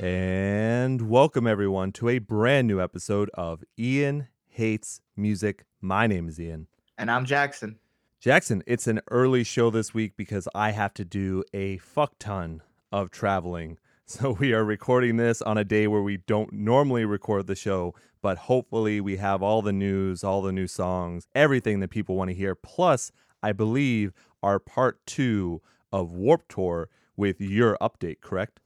And welcome everyone to a brand new episode of Ian Hates Music. My name is Ian. And I'm Jackson. Jackson, it's an early show this week because I have to do a fuck ton of traveling. So we are recording this on a day where we don't normally record the show, but hopefully we have all the news, all the new songs, everything that people want to hear. Plus, I believe our part two of Warped Tour with your update, correct?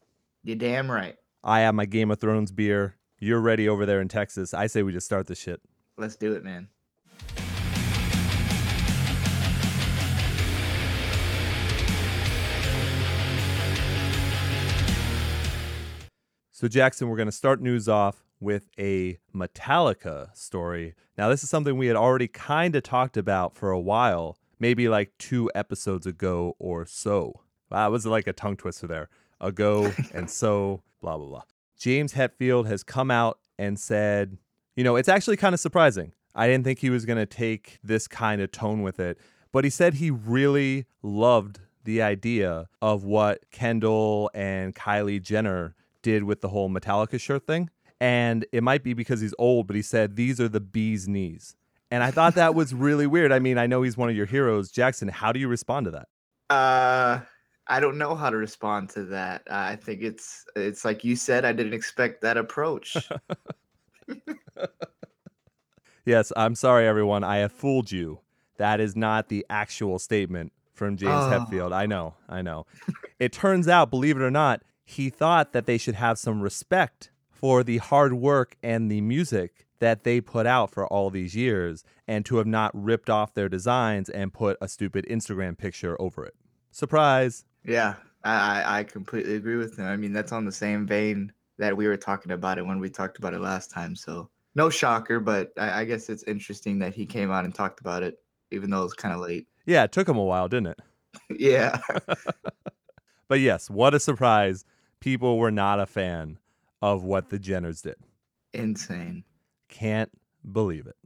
You're damn right. I have my Game of Thrones beer. You're ready over there in Texas. I say we just start this shit. Let's do it, man. So, Jackson, we're going to start news off with a Metallica story. Now, this is something we had already kind of talked about for a while, maybe like 2 episodes ago or so. Wow, it was like a tongue twister there. Ago and so, blah, blah, blah. James Hetfield has come out and said, you know, it's actually kind of surprising. I didn't think he was going to take this kind of tone with it. But he said he really loved the idea of what Kendall and Kylie Jenner did with the whole Metallica shirt thing. And it might be because he's old, but he said, these are the bee's knees. And I thought that was really weird. I mean, I know he's one of your heroes. Jackson, how do you respond to that? I don't know how to respond to that. I think it's like you said, I didn't expect that approach. Yes, I'm sorry, everyone. I have fooled you. That is not the actual statement from James Hetfield. I know. It turns out, believe it or not, he thought that they should have some respect for the hard work and the music that they put out for all these years and to have not ripped off their designs and put a stupid Instagram picture over it. Surprise. Yeah, I completely agree with him. I mean, that's on the same vein that we were talking about it when we talked about it last time. So no shocker, but I guess it's interesting that he came out and talked about it, even though it was kind of late. Yeah, it took him a while, didn't it? Yeah. But yes, what a surprise. People were not a fan of what the Jenners did. Insane. Can't believe it.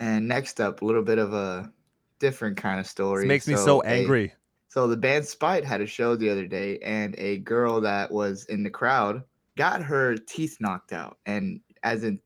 And next up, a little bit of a different kind of story. This makes me so angry. So the band Spite had a show the other day, and a girl that was in the crowd got her teeth knocked out. And as in,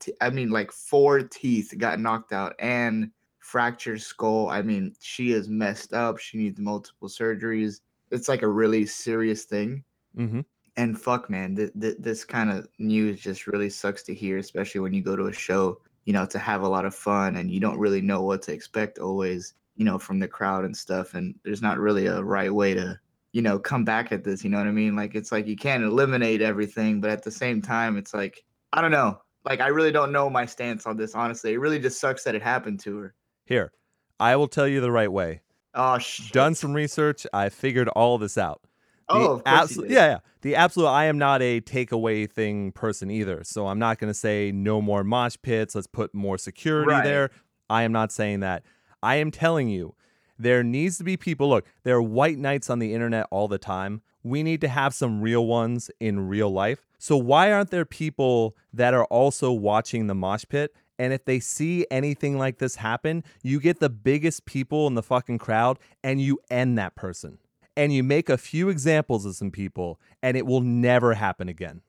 like 4 teeth got knocked out and fractured skull. I mean, she is messed up. She needs multiple surgeries. It's like a really serious thing. Mm-hmm. And fuck, man, this kind of news just really sucks to hear, especially when you go to a show, you know, to have a lot of fun and you don't really know what to expect always. You know, from the crowd and stuff, and there's not really a right way to, you know, come back at this, you know what I mean? Like, it's like you can't eliminate everything, but at the same time, it's like, I don't know. Like, I really don't know my stance on this, honestly. It really just sucks that it happened to her. Here, I will tell you the right way. Oh, shit. Done some research. I figured all this out. Of course you did. Yeah. The absolute, I am not a takeaway thing person either, so I'm not going to say no more mosh pits. Let's put more security there. I am not saying that. I am telling you, there needs to be people. Look, there are white knights on the internet all the time. We need to have some real ones in real life. So why aren't there people that are also watching the mosh pit? And if they see anything like this happen, you get the biggest people in the fucking crowd and you end that person. And you make a few examples of some people and it will never happen again.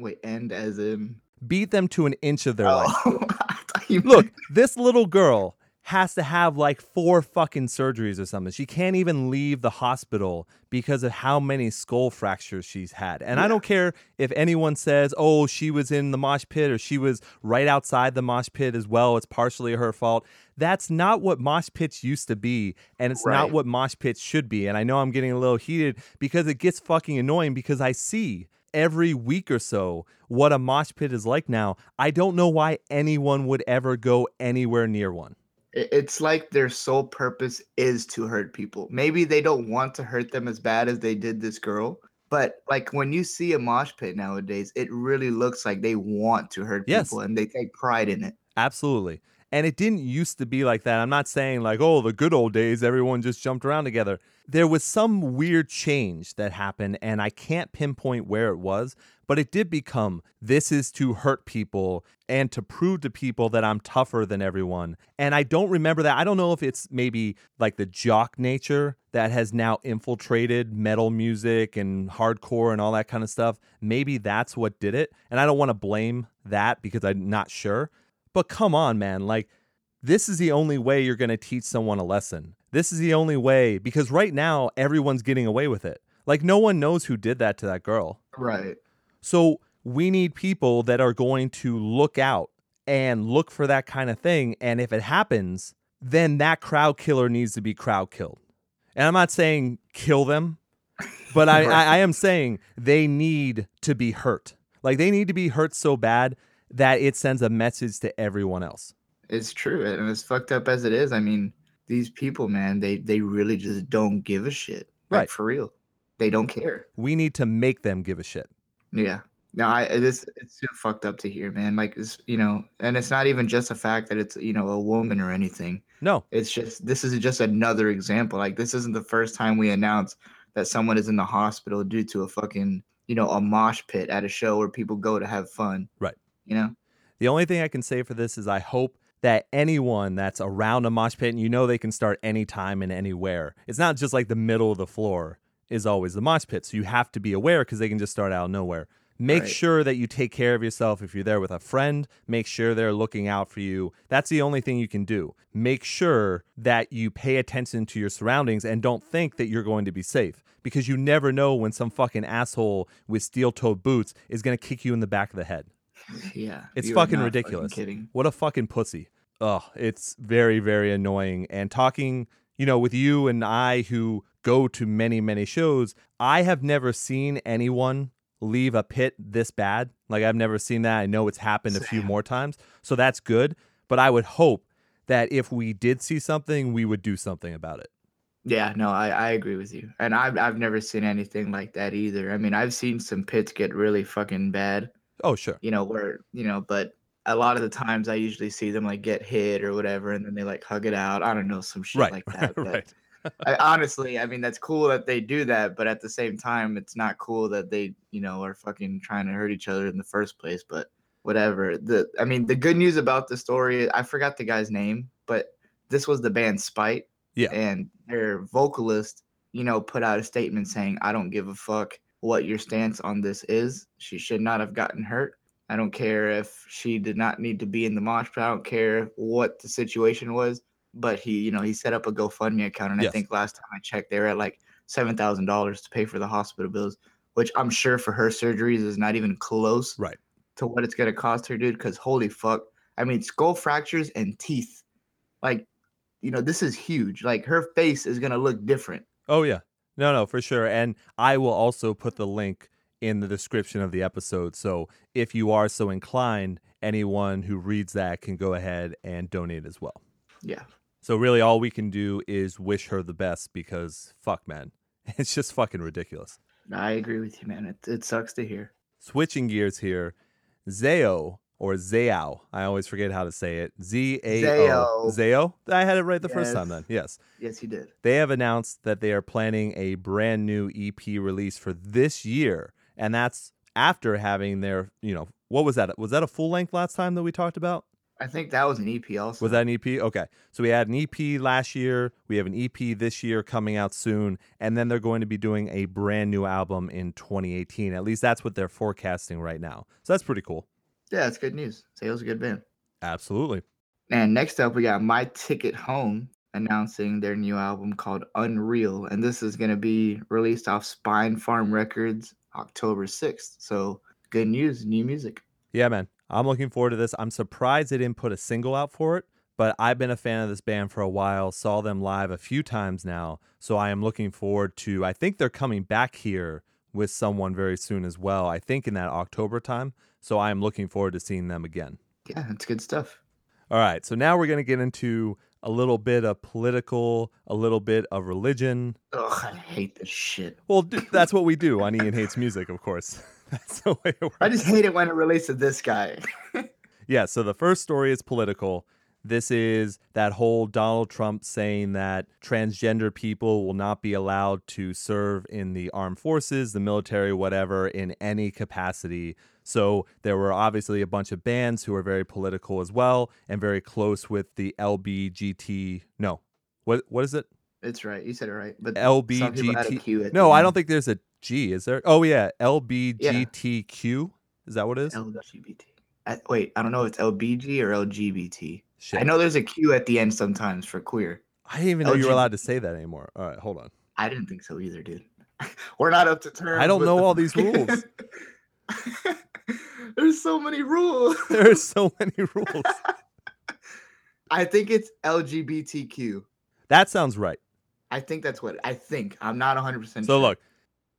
Wait, end as in? Beat them to an inch of their life. Look, this little girl has to have like 4 fucking surgeries or something. She can't even leave the hospital because of how many skull fractures she's had. And yeah. I don't care if anyone says, oh, she was in the mosh pit or she was right outside the mosh pit as well. It's partially her fault. That's not what mosh pits used to be. And it's not what mosh pits should be. And I know I'm getting a little heated because it gets fucking annoying because I see every week or so what a mosh pit is like now. I don't know why anyone would ever go anywhere near one. It's like their sole purpose is to hurt people. Maybe they don't want to hurt them as bad as they did this girl. But like when you see a mosh pit nowadays, it really looks like they want to hurt people and they take pride in it. Absolutely. And it didn't used to be like that. I'm not saying like, oh, the good old days, everyone just jumped around together. There was some weird change that happened, and I can't pinpoint where it was, but it did become, this is to hurt people and to prove to people that I'm tougher than everyone. And I don't remember that. I don't know if it's maybe like the jock nature that has now infiltrated metal music and hardcore and all that kind of stuff. Maybe that's what did it. And I don't want to blame that because I'm not sure. But come on, man, like, this is the only way you're going to teach someone a lesson. This is the only way, because right now, everyone's getting away with it. Like, no one knows who did that to that girl. Right. So we need people that are going to look out and look for that kind of thing. And if it happens, then that crowd killer needs to be crowd killed. And I'm not saying kill them, but right. I am saying they need to be hurt. Like, they need to be hurt so bad that it sends a message to everyone else. It's true. And as fucked up as it is, I mean, these people, man, they really just don't give a shit. Right. Like, for real. They don't care. We need to make them give a shit. Yeah. No, it's so fucked up to hear, man. Like, it's, you know, and it's not even just the fact that it's, you know, a woman or anything. No. It's just, this is just another example. Like, this isn't the first time we announce that someone is in the hospital due to a fucking, you know, a mosh pit at a show where people go to have fun. Right. You know, the only thing I can say for this is I hope that anyone that's around a mosh pit, and you know they can start anytime and anywhere. It's not just like the middle of the floor is always the mosh pit. So you have to be aware because they can just start out of nowhere. Make sure that you take care of yourself. If you're there with a friend, make sure they're looking out for you. That's the only thing you can do. Make sure that you pay attention to your surroundings and don't think that you're going to be safe, because you never know when some fucking asshole with steel-toed boots is going to kick you in the back of the head. Yeah, it's fucking ridiculous. Fucking what a fucking pussy. Oh, it's very, very annoying. And talking, you know, with you and I who go to many, many shows, I have never seen anyone leave a pit this bad. Like, I've never seen that. I know it's happened a few more times, so that's good. But I would hope that if we did see something, we would do something about it. Yeah, no, I agree with you. And I've never seen anything like that either. I mean, I've seen some pits get really fucking bad. Oh, sure. You know, where, you know, but a lot of the times I usually see them like get hit or whatever, and then they like hug it out. I don't know, some shit like that. Right. Honestly, I mean, that's cool that they do that, but at the same time, it's not cool that they, you know, are fucking trying to hurt each other in the first place. But whatever. I mean, the good news about the story, I forgot the guy's name, but this was the band Spite. Yeah. And their vocalist, you know, put out a statement saying, I don't give a fuck what your stance on this is. She should not have gotten hurt. I don't care if she did not need to be in the mosh pit. I don't care what the situation was. But he, you know, he set up a GoFundMe account, and I think last time I checked, they were at like $7,000 to pay for the hospital bills, which I'm sure for her surgeries is not even close to what it's gonna cost her, dude. Because holy fuck, I mean, skull fractures and teeth, like, you know, this is huge. Like, her face is gonna look different. Oh yeah. No, for sure. And I will also put the link in the description of the episode. So if you are so inclined, anyone who reads that can go ahead and donate as well. Yeah. So really all we can do is wish her the best, because fuck, man, it's just fucking ridiculous. I agree with you, man. It sucks to hear. Switching gears here, Zayo or Zayo. I always forget how to say it. Zayo. Zayo? I had it right the first time then. Yes. Yes, you did. They have announced that they are planning a brand new EP release for this year. And that's after having their, you know, what was that? Was that a full length last time that we talked about? I think that was an EP also. Was that an EP? Okay. So we had an EP last year. We have an EP this year coming out soon. And then they're going to be doing a brand new album in 2018. At least that's what they're forecasting right now. So that's pretty cool. Yeah, it's good news. Zayo's a good band. Absolutely. And next up, we got My Ticket Home announcing their new album called Unreal. And this is going to be released off Spinefarm Records October 6th. So good news, new music. Yeah, man. I'm looking forward to this. I'm surprised they didn't put a single out for it, but I've been a fan of this band for a while, saw them live a few times now. So I am looking forward to, I think they're coming back here with someone very soon as well. I think in that October time. So I am looking forward to seeing them again. Yeah, that's good stuff. All right. So now we're going to get into a little bit of political, a little bit of religion. Ugh, I hate this shit. Well, that's what we do on Ian Hates Music, of course. That's the way it works. I just hate it when it relates to this guy. Yeah, so the first story is political. This is that whole Donald Trump saying that transgender people will not be allowed to serve in the armed forces, the military, whatever, in any capacity. So there were obviously a bunch of bands who were very political as well and very close with the LGBT. No. What is it? It's right. You said it right. But LGBTQ. No, I don't think there's a G. Is there? Oh, yeah. LGBTQ. Yeah. Is that what it is? LGBT. Wait, I don't know. It's LBG or LGBT. Shit. I know there's a Q at the end sometimes for queer. I didn't even know you were allowed to say that anymore. All right, hold on. I didn't think so either, dude. We're not up to terms. I don't know all these rules. There's so many rules. There's so many rules. I think it's LGBTQ. That sounds right. I think that's what I think. I'm not 100% sure. So look.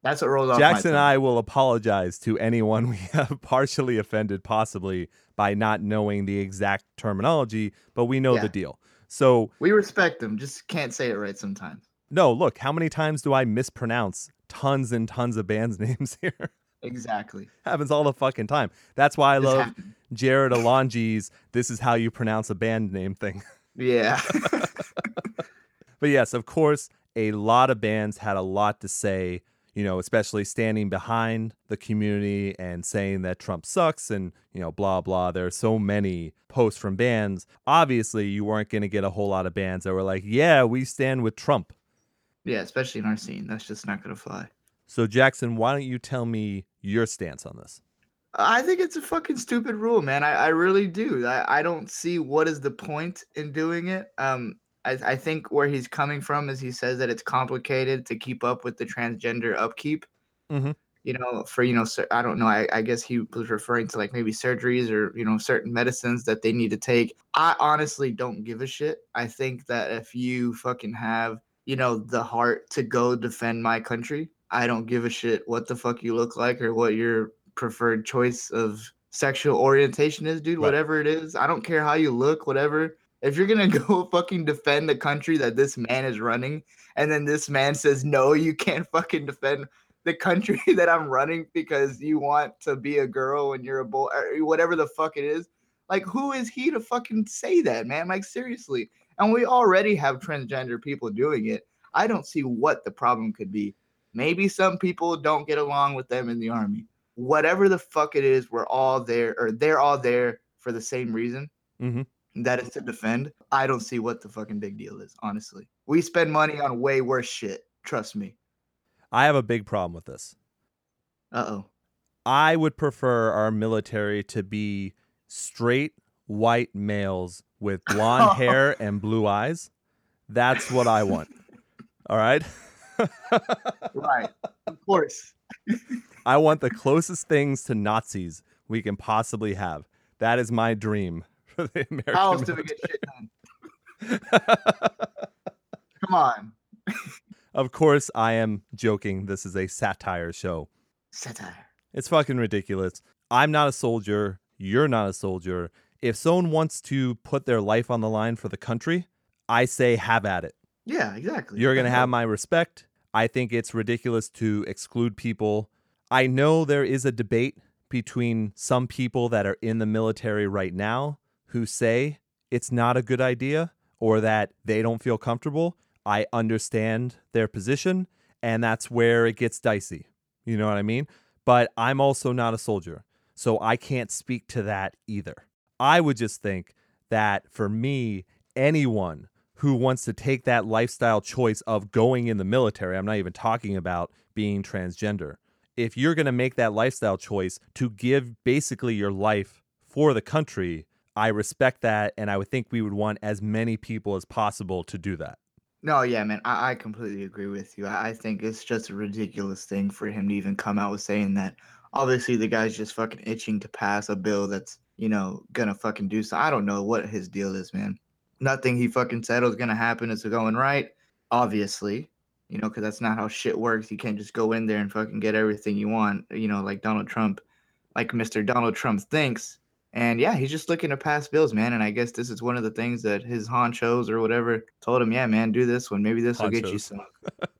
That's what rolls off my tongue. Jackson and I will apologize to anyone we have partially offended, possibly by not knowing the exact terminology, but we know the deal. So we respect them, just can't say it right sometimes. No, look, how many times do I mispronounce tons and tons of bands' names here? Exactly. Happens all the fucking time. That's why I love Jared Alongi's "This is how you pronounce a band name" thing. Yeah. But yes, of course, a lot of bands had a lot to say, you know, especially standing behind the community and saying that Trump sucks and, you know, blah, blah. There are so many posts from bands. Obviously, you weren't going to get a whole lot of bands that were like, yeah, we stand with Trump. Yeah, especially in our scene. That's just not going to fly. So, Jackson, why don't you tell me your stance on this? I think it's a fucking stupid rule, man. I really do. I don't see what is the point in doing it. I think where he's coming from is he says that it's complicated to keep up with the transgender upkeep, you know, for, you know, I don't know. I guess he was referring to like maybe surgeries or, you know, certain medicines that they need to take. I honestly don't give a shit. I think that if you fucking have, you know, the heart to go defend my country, I don't give a shit what the fuck you look like or what your preferred choice of sexual orientation is, dude, right. Whatever it is. I don't care how you look, whatever. If you're going to go fucking defend the country that this man is running, and then this man says, no, you can't fucking defend the country that I'm running because you want to be a girl and you're a boy, or whatever the fuck it is. Like, who is he to fucking say that, man? Like, seriously. And we already have transgender people doing it. I don't see what the problem could be. Maybe some people don't get along with them in the army. Whatever the fuck it is, we're all there, or they're all there for the same reason. Mm-hmm. That is to defend. I don't see what the fucking big deal is, honestly. We spend money on way worse shit. Trust me. I have a big problem with this. Uh-oh. I would prefer our military to be straight white males with blonde hair and blue eyes. That's what I want. All right? Right. Of course. I want the closest things to Nazis we can possibly have. That is my dream. The American How else do we get shit done? Come on. Of course, I am joking. This is a satire show. Satire. It's fucking ridiculous. I'm not a soldier. You're not a soldier. If someone wants to put their life on the line for the country, I say have at it. Yeah, exactly. You're going to have my respect. I think it's ridiculous to exclude people. I know there is a debate between some people that are in the military right now who say it's not a good idea or that they don't feel comfortable. I understand their position, and that's where it gets dicey. You know what I mean? But I'm also not a soldier, so I can't speak to that either. I would just think that for me, anyone who wants to take that lifestyle choice of going in the military, I'm not even talking about being transgender. If you're going to make that lifestyle choice to give basically your life for the country, I respect that, and I would think we would want as many people as possible to do that. No, yeah, man, I completely agree with you. I think it's just a ridiculous thing for him to even come out with saying that. Obviously, the guy's just fucking itching to pass a bill that's, you know, gonna fucking do so. I don't know what his deal is, man. Nothing he fucking said was gonna happen is going right, obviously, you know, because that's not how shit works. You can't just go in there and fucking get everything you want, you know, like Donald Trump, like Mr. Donald Trump thinks. And yeah, he's just looking to pass bills, man. And I guess this is one of the things that his honchos or whatever told him, yeah, man, do this one. Maybe this will get you some.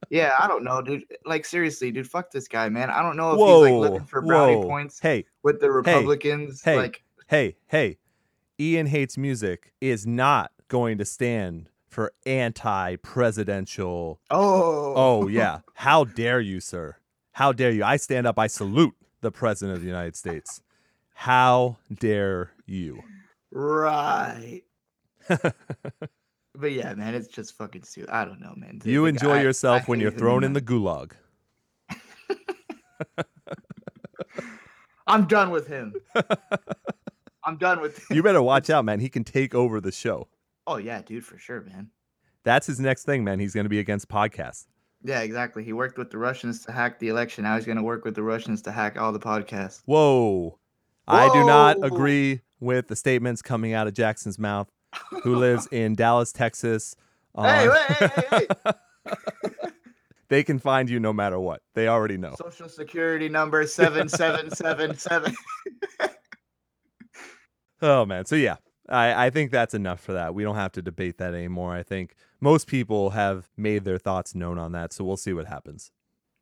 Yeah, I don't know, dude. Like, seriously, dude, fuck this guy, man. I don't know if he's like looking for brownie points with the Republicans. Hey, like, hey, Ian Hates Music is not going to stand for anti-presidential. Oh, yeah. How dare you, sir? How dare you? I stand up. I salute the president of the United States. How dare you? Right. But yeah, man, it's just fucking stupid. I don't know, man. Dude, you enjoy yourself when you're thrown in the gulag. I'm done with him. You better watch out, man. He can take over the show. Oh, yeah, dude, for sure, man. That's his next thing, man. He's going to be against podcasts. Yeah, exactly. He worked with the Russians to hack the election. Now he's going to work with the Russians to hack all the podcasts. Whoa. I do not agree with the statements coming out of Jackson's mouth, who lives in Dallas, Texas. Hey. They can find you no matter what. They already know. Social security number 7777. Oh, man. So, yeah, I think that's enough for that. We don't have to debate that anymore. I think most people have made their thoughts known on that. So we'll see what happens.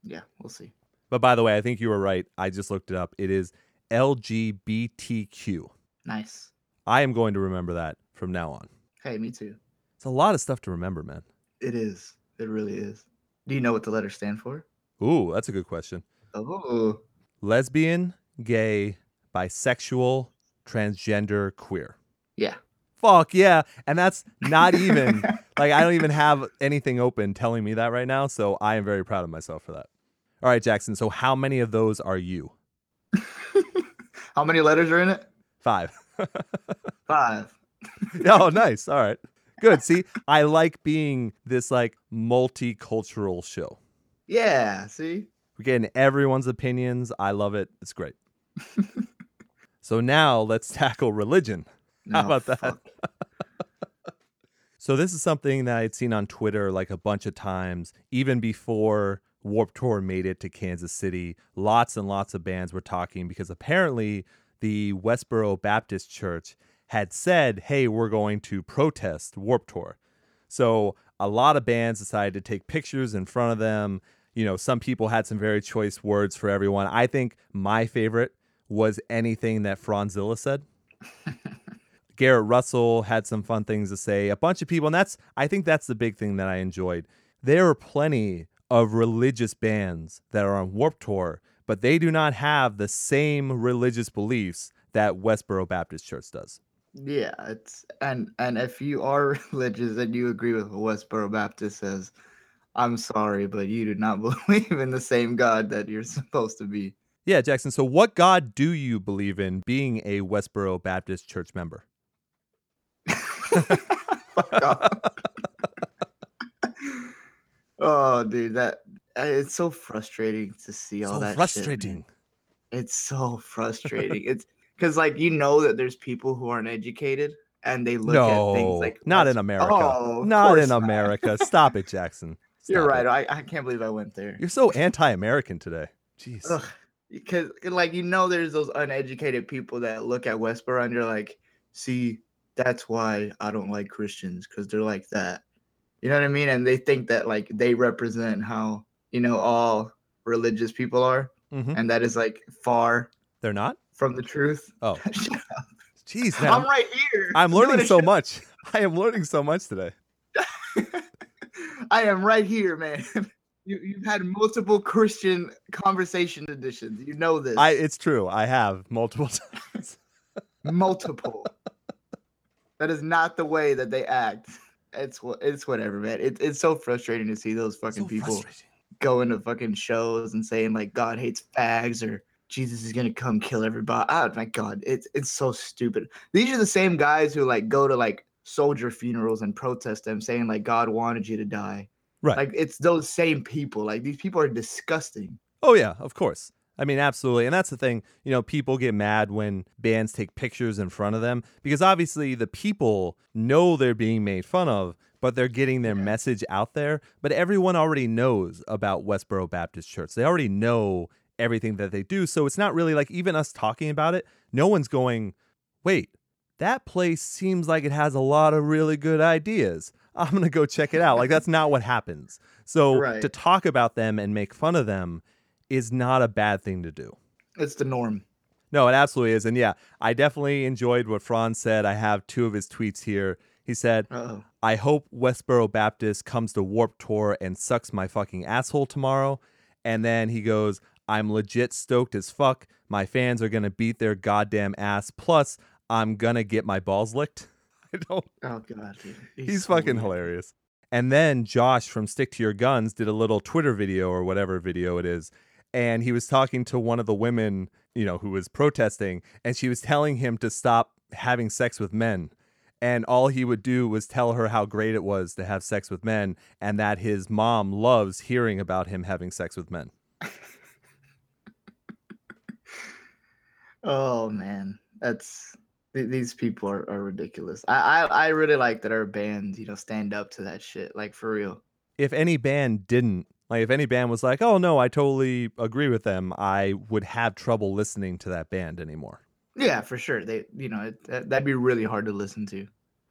Yeah, we'll see. But by the way, I think you were right. I just looked it up. It is LGBTQ. Nice. I am going to remember that from now on. Hey, me too. It's a lot of stuff to remember, man. It is. It really is. Do you know what the letters stand for? Ooh, that's a good question. Oh. Lesbian, gay, bisexual, transgender, queer. Yeah. Fuck yeah. And that's not even, like, I don't even have anything open telling me that right now. So I am very proud of myself for that. All right, Jackson. So how many of those are you? How many letters are in it? 5. 5. Oh, nice. All right. Good. See, I like being this like multicultural show. Yeah. See, we're getting everyone's opinions. I love it. It's great. So now let's tackle religion. How about that? So this is something that I'd seen on Twitter like a bunch of times, even before Warped Tour made it to Kansas City. Lots and lots of bands were talking because apparently the Westboro Baptist Church had said, hey, we're going to protest Warped Tour. So a lot of bands decided to take pictures in front of them. You know, some people had some very choice words for everyone. I think my favorite was anything that Franzilla said. Garrett Russell had some fun things to say. A bunch of people, and I think that's the big thing that I enjoyed. There are plenty of religious bands that are on Warped Tour, but they do not have the same religious beliefs that Westboro Baptist Church does. Yeah, it's and if you are religious and you agree with what Westboro Baptist says, I'm sorry, but you do not believe in the same God that you're supposed to be. Yeah, Jackson, so what God do you believe in being a Westboro Baptist Church member? Fuck off. Oh, dude, that it's so frustrating to see all that. Frustrating. Shit, it's so frustrating. It's because, like, you know that there's people who aren't educated and they look at things like not in America. Oh, not in America. Stop it, Jackson. Stop You're right. It. I can't believe I went there. You're so anti-American today. Jeez. Ugh, because, like, you know, there's those uneducated people that look at Westboro and you're like, see, that's why I don't like Christians, because they're like that. You know what I mean? And they think that, like, they represent how, you know, all religious people are. Mm-hmm. And that is, like, far. They're not? From the truth. Oh. Shut up. Jeez, man. I'm right here. I'm learning so much. I am learning so much today. I am right here, man. You've had multiple Christian conversation editions. You know this. It's true. I have multiple times. Multiple. That is not the way that they act. It's whatever, man. It's so frustrating to see those fucking people going to fucking shows and saying, like, God hates fags or Jesus is going to come kill everybody. Oh, my God. It's so stupid. These are the same guys who, like, go to, like, soldier funerals and protest them saying, like, God wanted you to die. Right. Like, it's those same people. Like, these people are disgusting. Oh, yeah, of course. I mean, absolutely. And that's the thing. You know, people get mad when bands take pictures in front of them because obviously the people know they're being made fun of, but they're getting their message out there. But everyone already knows about Westboro Baptist Church. They already know everything that they do. So it's not really like even us talking about it. No one's going, wait, that place seems like it has a lot of really good ideas. I'm going to go check it out. Like, that's not what happens. So right. To talk about them and make fun of them is not a bad thing to do. It's the norm. No, it absolutely is. And yeah, I definitely enjoyed what Franz said. I have two of his tweets here. He said, I hope Westboro Baptist comes to Warped Tour and sucks my fucking asshole tomorrow. And then he goes, I'm legit stoked as fuck. My fans are going to beat their goddamn ass. Plus, I'm going to get my balls licked. I don't. Oh, God. Dude. He's so fucking hilarious. And then Josh from Stick to Your Guns did a little Twitter video or whatever video it is. And he was talking to one of the women, you know, who was protesting, and she was telling him to stop having sex with men. And all he would do was tell her how great it was to have sex with men and that his mom loves hearing about him having sex with men. Oh, man, that's these people are ridiculous. I really like that our bands, you know, stand up to that shit, like, for real. If any band didn't, like, if any band was like, oh, no, I totally agree with them, I would have trouble listening to that band anymore. Yeah, for sure. They, you know, that'd be really hard to listen to.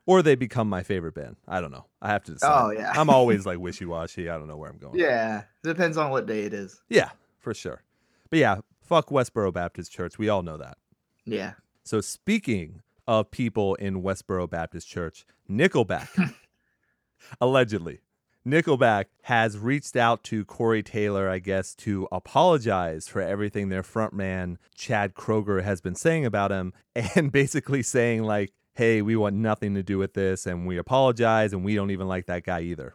Or they become my favorite band. I don't know. I have to decide. Oh, yeah. I'm always like wishy-washy. I don't know where I'm going. Yeah. Depends on what day it is. Yeah, for sure. But yeah, fuck Westboro Baptist Church. We all know that. Yeah. So speaking of people in Westboro Baptist Church, Nickelback, allegedly, Nickelback has reached out to Corey Taylor, I guess, to apologize for everything their frontman Chad Kroeger has been saying about him, and basically saying like, hey, we want nothing to do with this and we apologize and we don't even like that guy either.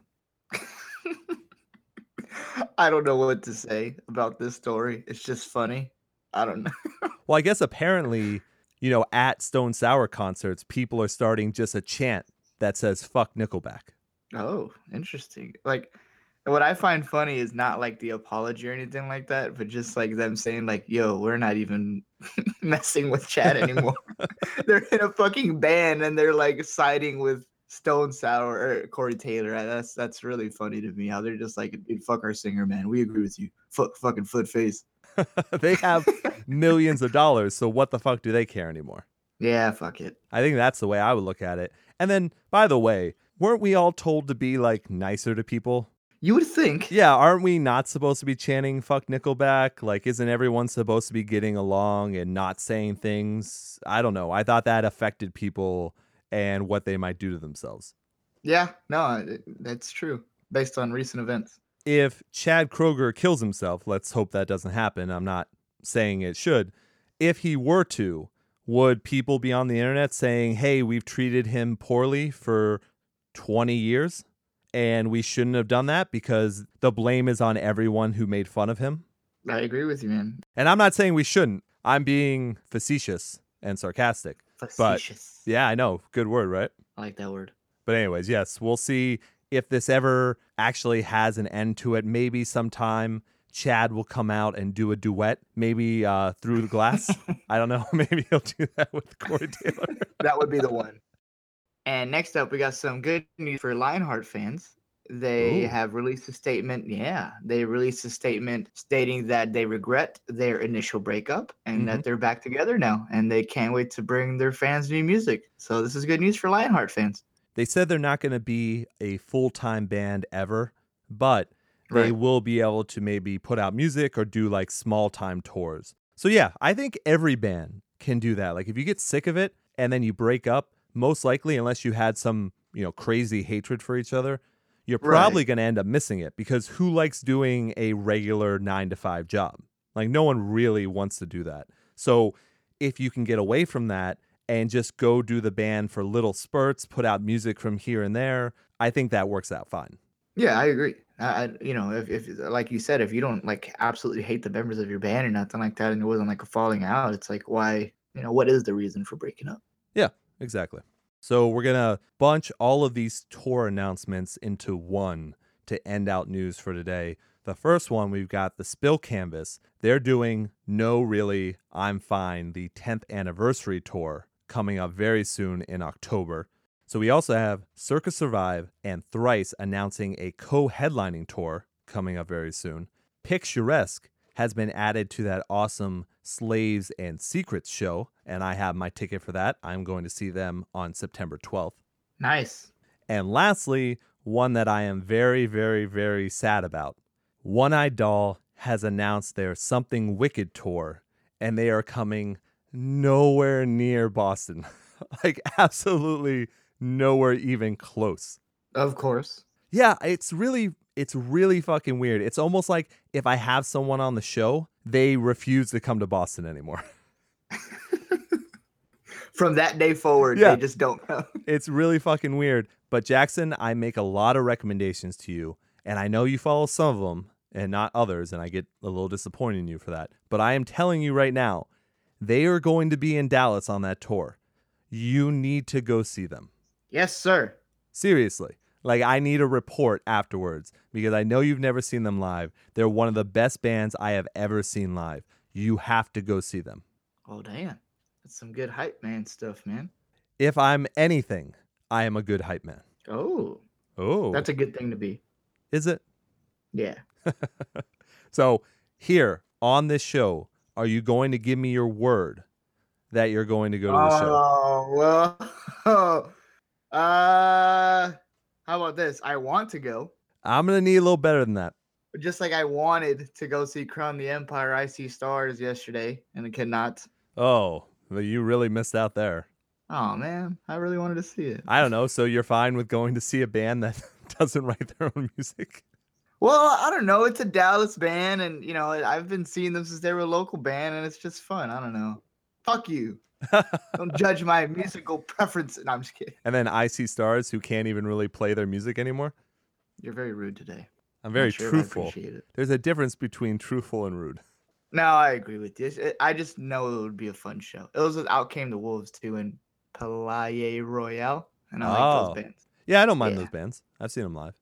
I don't know what to say about this story. It's just funny. I don't know. Well, I guess apparently, you know, at Stone Sour concerts, people are starting just a chant that says fuck Nickelback. Oh, interesting. Like, what I find funny is not like the apology or anything like that, but just like them saying like, yo, we're not even messing with Chad anymore. They're in a fucking band and they're like siding with Stone Sour or Corey Taylor. That's really funny to me how they're just like, dude, fuck our singer, man. We agree with you. Fucking foot face. They have millions of dollars, so what the fuck do they care anymore? Yeah, fuck it. I think that's the way I would look at it. And then, by the way, weren't we all told to be like nicer to people? You would think. Yeah, aren't we not supposed to be chanting fuck Nickelback? Like, isn't everyone supposed to be getting along and not saying things? I don't know. I thought that affected people and what they might do to themselves. Yeah, no, that's true, based on recent events. If Chad Kroeger kills himself, let's hope that doesn't happen. I'm not saying it should. If he were to, would people be on the internet saying, hey, we've treated him poorly for 20 years and we shouldn't have done that because the blame is on everyone who made fun of him? I agree with you, man. And I'm not saying we shouldn't. I'm being facetious and sarcastic. Facetious. But yeah, I know. Good word, right? I like that word. But anyways, yes, we'll see if this ever actually has an end to it. Maybe sometime Chad will come out and do a duet, maybe Through the Glass. I don't know. Maybe he'll do that with Corey Taylor. That would be the one. And next up, we got some good news for Lionheart fans. They have released a statement. Yeah, they released a statement stating that they regret their initial breakup and that they're back together now. And they can't wait to bring their fans new music. So this is good news for Lionheart fans. They said they're not going to be a full-time band ever, but they will be able to maybe put out music or do like small-time tours. So yeah, I think every band can do that. Like if you get sick of it and then you break up, most likely, unless you had some, you know, crazy hatred for each other, you're probably going to end up missing it because who likes doing a regular 9-to-5 job? Like no one really wants to do that. So if you can get away from that and just go do the band for little spurts, put out music from here and there, I think that works out fine. Yeah, I agree. I you know, if like you said, if you don't like absolutely hate the members of your band or nothing like that, and it wasn't like a falling out, it's like, why, you know, what is the reason for breaking up? Yeah. Exactly. So we're going to bunch all of these tour announcements into one to end out news for today. The first one, we've got the Spill Canvas. They're doing No Really, I'm Fine, the 10th anniversary tour coming up very soon in October. So we also have Circus Survive and Thrice announcing a co-headlining tour coming up very soon. Picturesque has been added to that awesome Slaves and Secrets show, and I have my ticket for that. I'm going to see them on September 12th. Nice. And lastly, one that I am very, very, very sad about. One-Eyed Doll has announced their Something Wicked tour, and they are coming nowhere near Boston. Like, absolutely nowhere even close. Of course. Yeah, it's really fucking weird. It's almost like if I have someone on the show, they refuse to come to Boston anymore. From that day forward, yeah. They just don't know. It's really fucking weird. But Jackson, I make a lot of recommendations to you, and I know you follow some of them and not others, and I get a little disappointed in you for that. But I am telling you right now, they are going to be in Dallas on that tour. You need to go see them. Yes, sir. Seriously. Like, I need a report afterwards, because I know you've never seen them live. They're one of the best bands I have ever seen live. You have to go see them. Oh, damn. That's some good hype man stuff, man. If I'm anything, I am a good hype man. Oh. That's a good thing to be. Is it? Yeah. So here on this show, are you going to give me your word that you're going to go to the show? How about this? I want to go. I'm going to need a little better than that. Just like I wanted to go see Crown the Empire, I See Stars yesterday, and I could not. Oh, well, you really missed out there. Oh, man. I really wanted to see it. I don't know. So you're fine with going to see a band that doesn't write their own music? Well, I don't know. It's a Dallas band, and, you know, I've been seeing them since they were a local band, and it's just fun. I don't know. Fuck you. Don't judge my musical preference. No, I'm just kidding. And then I See Stars, who can't even really play their music anymore. You're very rude today. I'm very truthful. I appreciate it. There's a difference between truthful and rude. No, I agree with you. I just know it would be a fun show. It was Out Came the Wolves, too, and Palais Royale. And I like those bands. Yeah, I don't mind those bands. I've seen them live.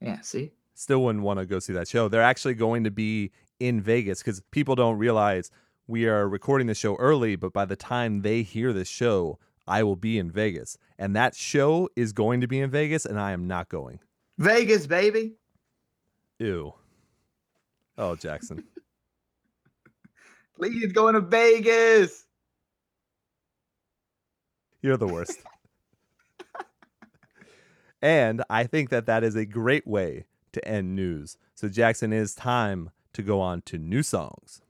Yeah, see? Still wouldn't want to go see that show. They're actually going to be in Vegas, because people don't realize we are recording the show early, but by the time they hear this show, I will be in Vegas. And that show is going to be in Vegas, and I am not going. Vegas, baby. Ew. Oh, Jackson. Lee's going to Vegas. You're the worst. And I think that is a great way to end news. So, Jackson, it is time to go on to new songs.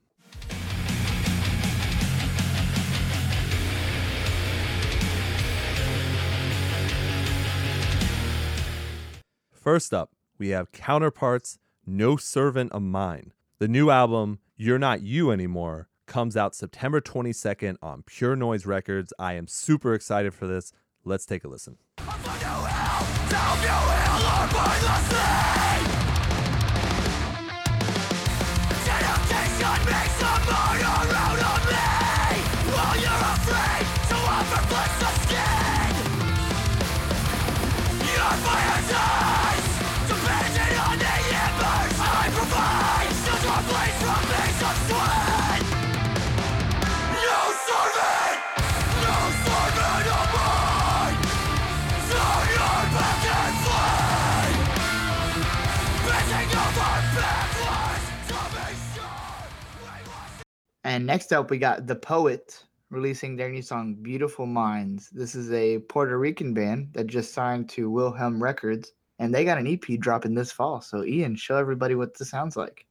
First up, we have Counterparts, No Servant of Mine. The new album, You're Not You Anymore, comes out September 22nd on Pure Noise Records. I am super excited for this. Let's take a listen. And next up, we got The Poet releasing their new song, Beautiful Minds. This is a Puerto Rican band that just signed to Wilhelm Records, and they got an EP dropping this fall. So, Ian, show everybody what this sounds like.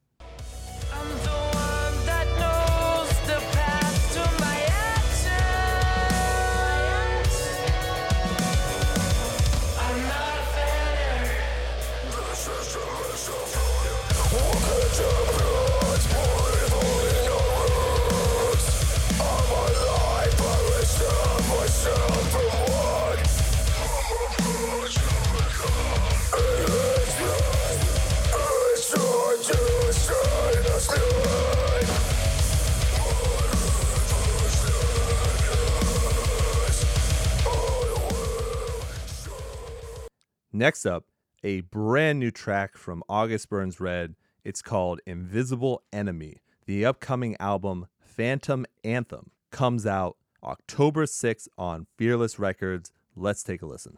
Next up, a brand new track from August Burns Red. It's called Invisible Enemy. The upcoming album, Phantom Anthem, comes out October 6th on Fearless Records. Let's take a listen.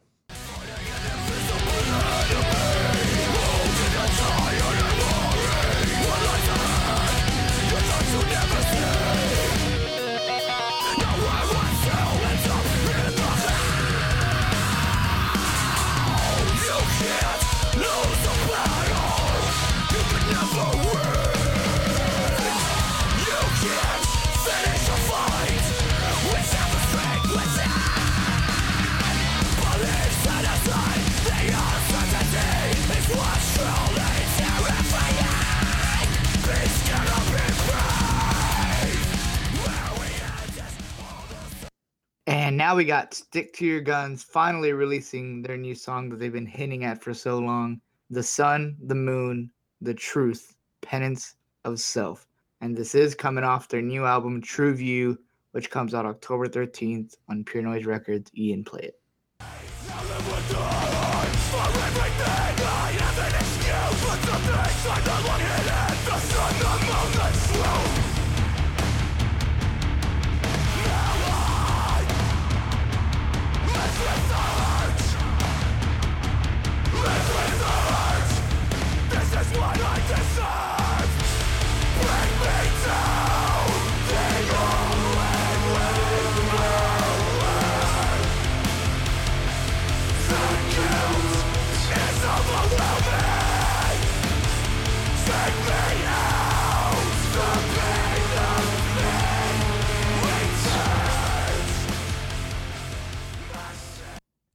now we got Stick to Your Guns finally releasing their new song that they've been hinting at for so long, The Sun, the Moon, the Truth, Penance of Self. And this is coming off their new album, True View, which comes out October 13th on Pure Noise Records. Ian, play it.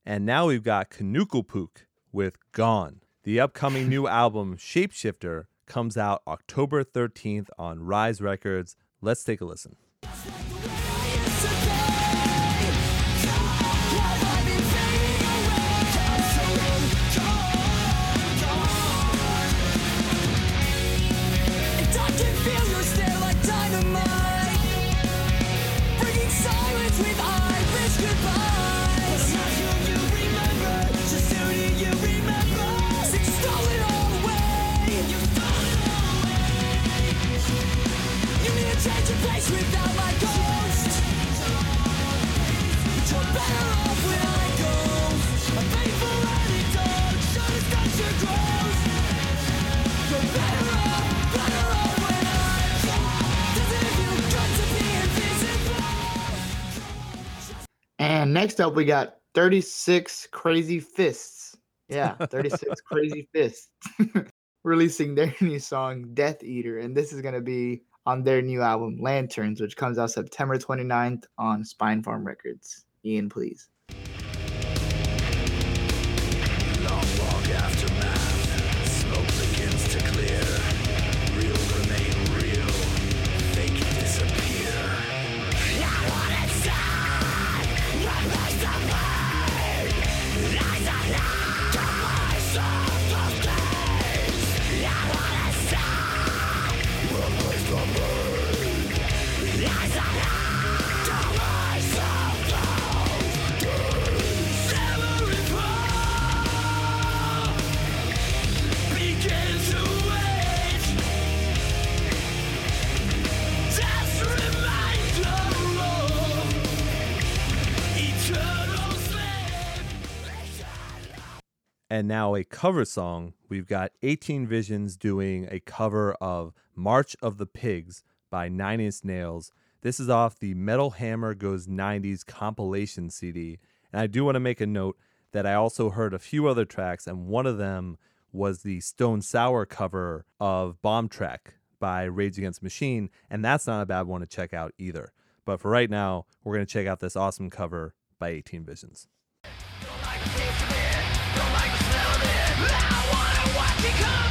And now we've got Kanukulpook with Gone. The upcoming new album, Shapeshifter, comes out October 13th on Rise Records. Let's take a listen. And next up, we got 36 Crazy Fists. Yeah, 36 Crazy Fists. Releasing their new song, Death Eater. And this is going to be on their new album, Lanterns, which comes out September 29th on Spinefarm Records. Ian, please. Long aftermath, smoke begins to clear. Real remain real, fake disappear. Now what it's done, what was the way? Lies are not the voice of those days. Now what it's done, what was the way? Lies are not the voice of those days. Never reply. And now a cover song. We've got 18 Visions doing a cover of March of the Pigs by Nine Inch Nails. This is off the Metal Hammer Goes 90s compilation CD. And I do want to make a note that I also heard a few other tracks, and one of them was the Stone Sour cover of Bomb Track by Rage Against the Machine, and that's not a bad one to check out either. But for right now, we're going to check out this awesome cover by 18 Visions. Don't like the taste of it, don't like the smell of it, I want to watch it come .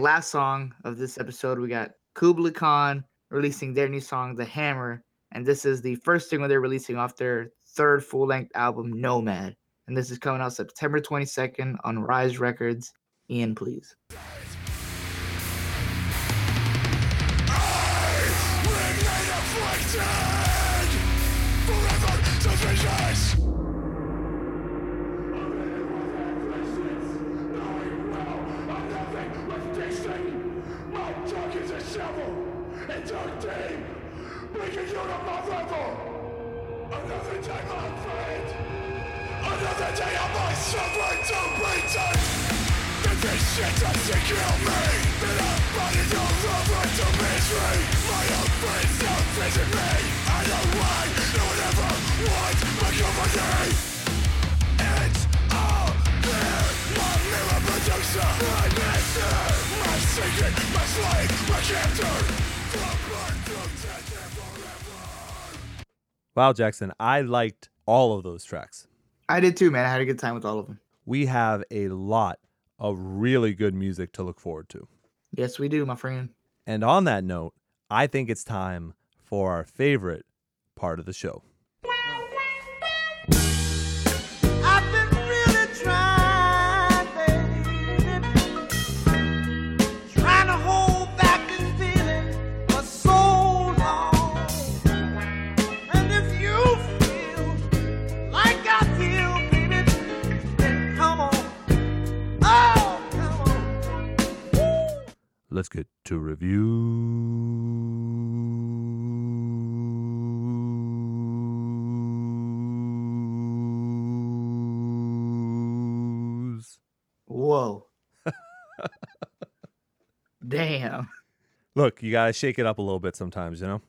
Last song of this episode, we got Kublai Khan releasing their new song, The Hammer. And this is the first single they're releasing off their third full-length album, Nomad. And this is coming out September 22nd on Rise Records. Ian, please. Shovel, it's our team! Make a unified level! Wow, Jackson, I liked all of those tracks. I did too, man. I had a good time with all of them. We have a lot of really good music to look forward to. Yes, we do, my friend. And on that note, I think it's time for our favorite part of the show. Let's get to reviews. Whoa. Damn. Look, you got to shake it up a little bit sometimes, you know?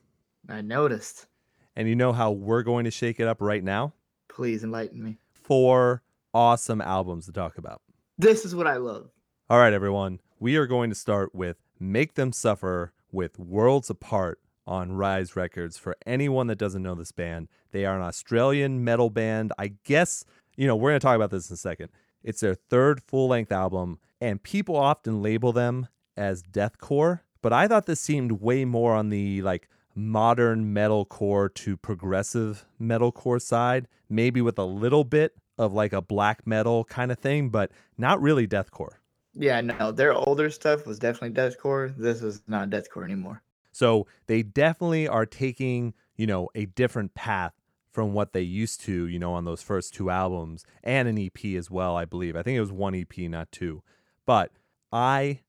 I noticed. And you know how we're going to shake it up right now? Please enlighten me. 4 awesome albums to talk about. This is what I love. All right, everyone. We are going to start with Make Them Suffer with Worlds Apart on Rise Records. For anyone that doesn't know this band, they are an Australian metal band. I guess, you know, we're going to talk about this in a second. It's their 3rd full-length album, and people often label them as deathcore, but I thought this seemed way more on the, like, modern metalcore to progressive metalcore side, maybe with a little bit of, like, a black metal kind of thing, but not really deathcore. Yeah, no, their older stuff was definitely deathcore. This is not deathcore anymore. So they definitely are taking, you know, a different path from what they used to, you know, on those first 2 albums and an EP as well, I believe. I think it was 1 EP, not 2. But I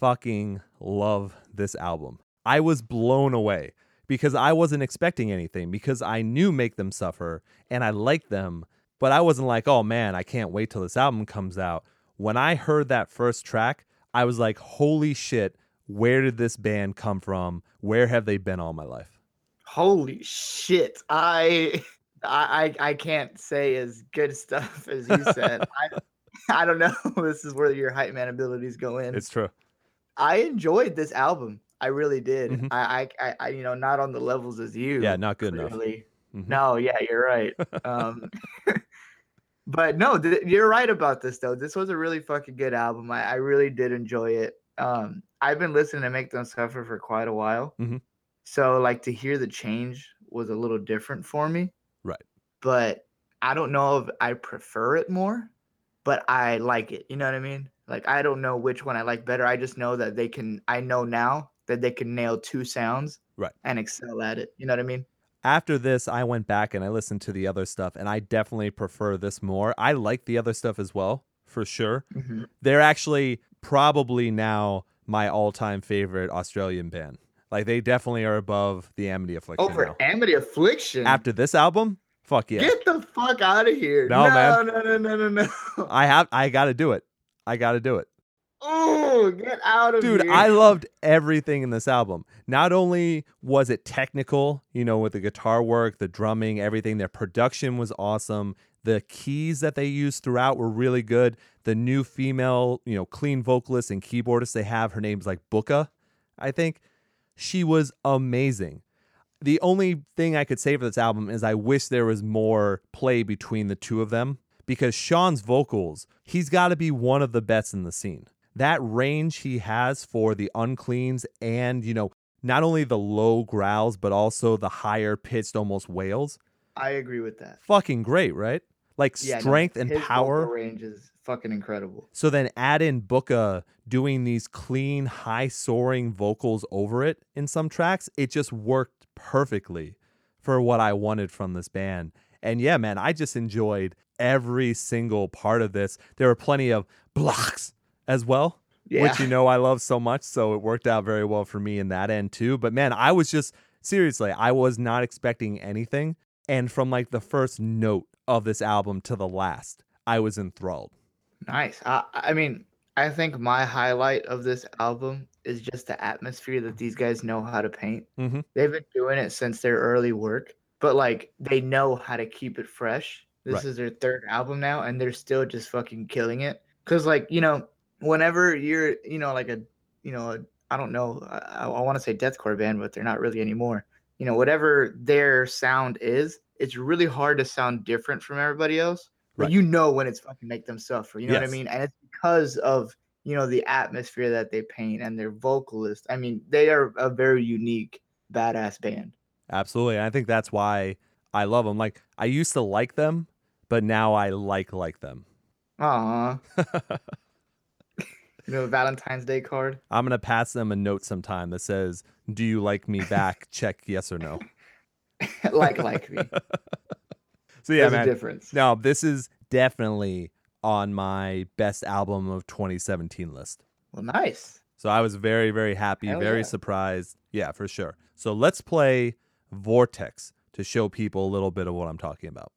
fucking love this album. I was blown away because I wasn't expecting anything because I knew Make Them Suffer and I liked them. But I wasn't like, oh, man, I can't wait till this album comes out. When I heard that first track, I was like, holy shit, where did this band come from? Where have they been all my life? Holy shit. I can't say as good stuff as you said. I don't know. This is where your hype man abilities go in. It's true. I enjoyed this album. I really did. Mm-hmm. I you know, not on the levels as you. Yeah, not good clearly. Enough. Mm-hmm. No, yeah, you're right. But no, you're right about this, though. This was a really fucking good album. I really did enjoy it. I've been listening to Make Them Suffer for quite a while. Mm-hmm. So, like, to hear the change was a little different for me. Right. But I don't know if I prefer it more, but I like it. You know what I mean? Like, I don't know which one I like better. I just know that they can – I know now that they can nail 2 sounds right and excel at it. You know what I mean? After this, I went back and I listened to the other stuff, and I definitely prefer this more. I like the other stuff as well, for sure. Mm-hmm. They're actually probably now my all-time favorite Australian band. Like, they definitely are above the Amity Affliction. Over Amity Affliction? After this album? Fuck yeah. Get the fuck out of here. No, man. No. I got to do it. Oh, get out of here. Dude, I loved everything in this album. Not only was it technical, you know, with the guitar work, the drumming, everything, their production was awesome. The keys that they used throughout were really good. The new female, you know, clean vocalist and keyboardist they have, her name's like Booka, I think. She was amazing. The only thing I could say for this album is I wish there was more play between the two of them because Sean's vocals, he's got to be one of the best in the scene. That range he has for the uncleans and, you know, not only the low growls, but also the higher pitched almost wails. I agree with that. Fucking great, right? Like strength and power. Vocal range is fucking incredible. So then add in Booka doing these clean, high soaring vocals over it in some tracks. It just worked perfectly for what I wanted from this band. And yeah, man, I just enjoyed every single part of this. There were plenty of blocks as well, yeah, which, you know, I love so much. So it worked out very well for me in that end too. But man, I was just, seriously, I was not expecting anything. And from like the first note of this album to the last, I was enthralled. Nice. I mean, I think my highlight of this album is just the atmosphere that these guys know how to paint. Mm-hmm. They've been doing it since their early work, but like they know how to keep it fresh. This is their third album now, and they're still just fucking killing it. Cause like, you know, whenever you're, you know, like a, you know, a, I don't know, I want to say deathcore band, but they're not really anymore. You know, whatever their sound is, it's really hard to sound different from everybody else. But you know when it's fucking Make Them Suffer, you know what I mean? And it's because of, you know, the atmosphere that they paint and their vocalist. I mean, they are a very unique, badass band. Absolutely. And I think that's why I love them. Like, I used to like them, but now I like them. Aww. You know, a Valentine's Day card? I'm going to pass them a note sometime that says, do you like me back? Check yes or no. like me. So yeah, there's a difference. No, this is definitely on my best album of 2017 list. Well, nice. So I was very, very happy, very surprised. Yeah, for sure. So let's play Vortex to show people a little bit of what I'm talking about.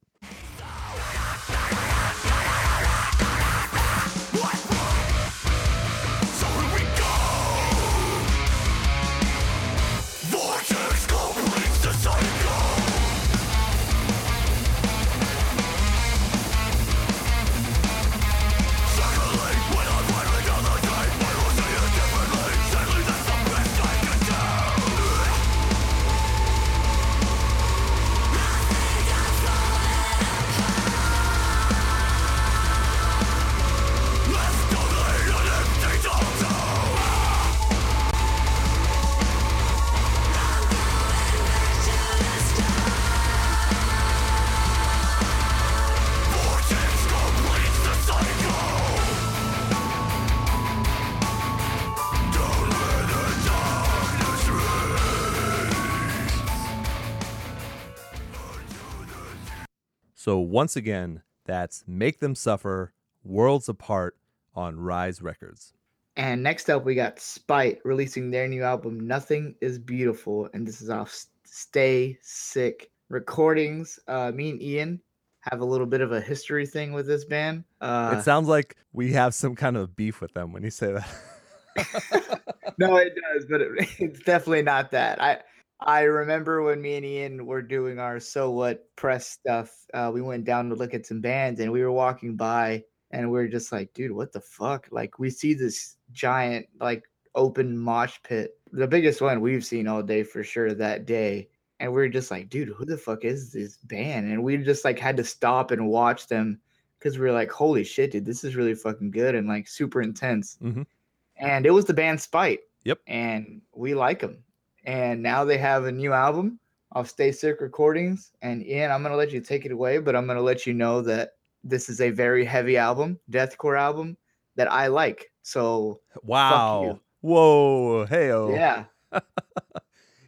So once again, that's Make Them Suffer, Worlds Apart on Rise Records. And next up, we got Spite releasing their new album, Nothing Is Beautiful. And this is off Stay Sick Recordings. Me and Ian have a little bit of a history thing with this band. It sounds like we have some kind of beef with them when you say that. No, it does, but it's definitely not that. I remember when me and Ian were doing our So What press stuff, we went down to look at some bands and we were walking by and we were just like, dude, what the fuck? Like, we see this giant, like, open mosh pit, the biggest one we've seen all day for sure that day. And we were just like, dude, who the fuck is this band? And we just, like, had to stop and watch them because we were like, holy shit, dude, this is really fucking good and, like, super intense. Mm-hmm. And it was the band Spite. Yep. And we like them. And now they have a new album off Stay Sick Recordings. And Ian, I'm going to let you take it away, but I'm going to let you know that this is a very heavy album, deathcore album, that I like. So, wow. Fuck you. Whoa. Hey-o. Yeah.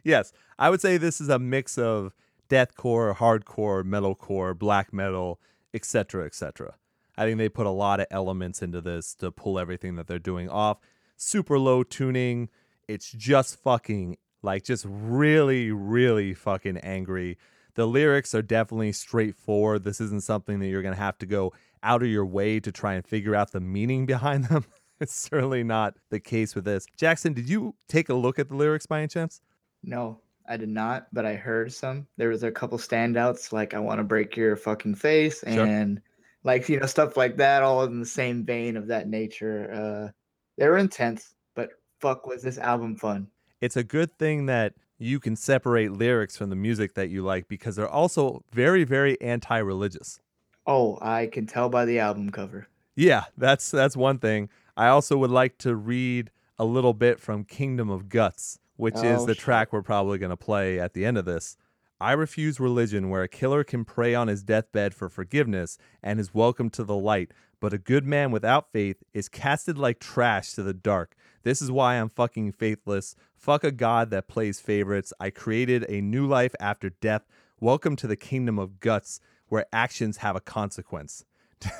Yes. I would say this is a mix of deathcore, hardcore, metalcore, black metal, et cetera, et cetera. I think they put a lot of elements into this to pull everything that they're doing off. Super low tuning. It's just fucking like just really, really fucking angry. The lyrics are definitely straightforward. This isn't something that you're going to have to go out of your way to try and figure out the meaning behind them. It's certainly not the case with this. Jackson, did you take a look at the lyrics by any chance? No, I did not, but I heard some. There was a couple standouts like I want to break your fucking face and like, you know, stuff like that, all in the same vein of that nature. They were intense, but fuck was this album fun. It's a good thing that you can separate lyrics from the music that you like because they're also very, very anti-religious. Oh, I can tell by the album cover. Yeah, that's one thing. I also would like to read a little bit from Kingdom of Guts, which is the track we're probably going to play at the end of this. I refuse religion where a killer can pray on his deathbed for forgiveness and is welcome to the light, but a good man without faith is casted like trash to the dark. This is why I'm fucking faithless. Fuck a god that plays favorites. I created a new life after death. Welcome to the Kingdom of Guts, where actions have a consequence.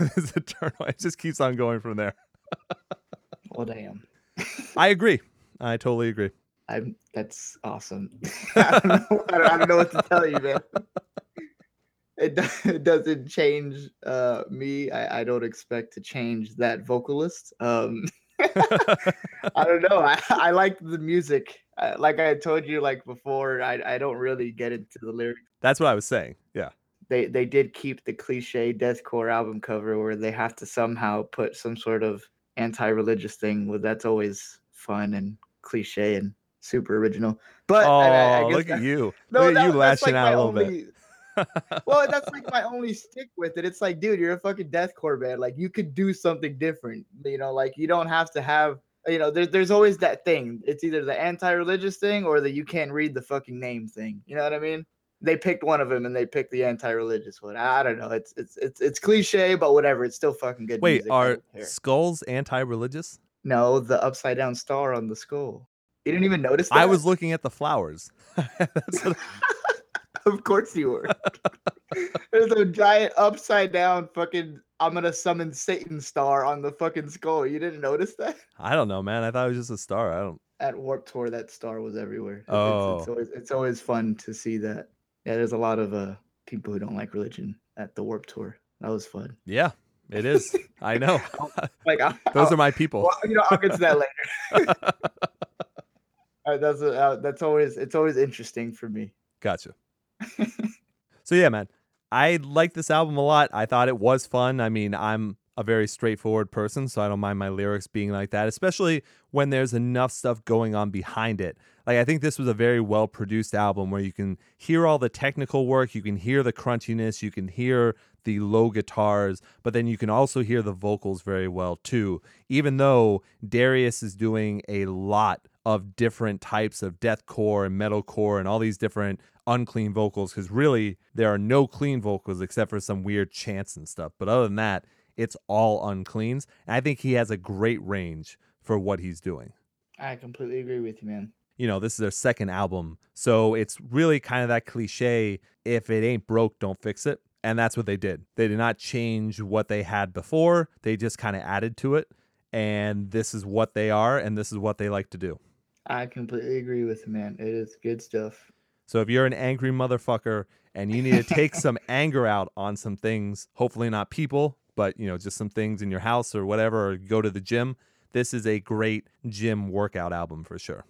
This eternal. It just keeps on going from there. Well, damn. I agree. I totally agree. That's awesome. I don't know what to tell you, man. it doesn't change me. I don't expect to change that vocalist. I don't know. I like the music. Like I told you, like before, I don't really get into the lyrics. That's what I was saying. Yeah. They did keep the cliche deathcore album cover where they have to somehow put some sort of anti-religious thing. Well, that's always fun and cliche and super original. But I guess look at you. No, look at you lashing out a little bit. Well, that's like my only stick with it. It's like, dude, you're a fucking deathcore band. Like, you could do something different. You know, like, you don't have to have, you know, there's always that thing. It's either the anti-religious thing or the you can't read the fucking name thing. You know what I mean? They picked one of them and they picked the anti-religious one. I don't know. It's cliche, but whatever. It's still fucking good. Wait, music. Are skulls anti-religious? No, the upside down star on the skull. You didn't even notice that? I was looking at the flowers. Of course you were. There's a giant upside down fucking I'm going to summon Satan star on the fucking skull. You didn't notice that? I don't know, man. I thought it was just a star. I don't. At Warped Tour, that star was everywhere. Oh. It's always fun to see that. Yeah, there's a lot of people who don't like religion at the Warped Tour. That was fun. Yeah, it is. I know. Like, those are my people. Well, you know, I'll get to that later. All right, that's always interesting for me. Gotcha. So yeah, man, I like this album a lot. I thought it was fun. I mean, I'm a very straightforward person, so I don't mind my lyrics being like that, especially when there's enough stuff going on behind it. Like, I think this was a very well-produced album where you can hear all the technical work, you can hear the crunchiness, you can hear the low guitars, but then you can also hear the vocals very well, too. Even though Darius is doing a lot of different types of deathcore and metalcore and all these different unclean vocals, because really there are no clean vocals except for some weird chants and stuff. But other than that, it's all uncleans. And I think he has a great range for what he's doing. I completely agree with you, man. You know, this is their second album, so it's really kind of that cliche, if it ain't broke, don't fix it. And that's what they did. They did not change what they had before. They just kind of added to it. And this is what they are, and this is what they like to do. I completely agree with you, man. It is good stuff. So if you're an angry motherfucker and you need to take some anger out on some things, hopefully not people, but, you know, just some things in your house or whatever, or go to the gym, this is a great gym workout album for sure.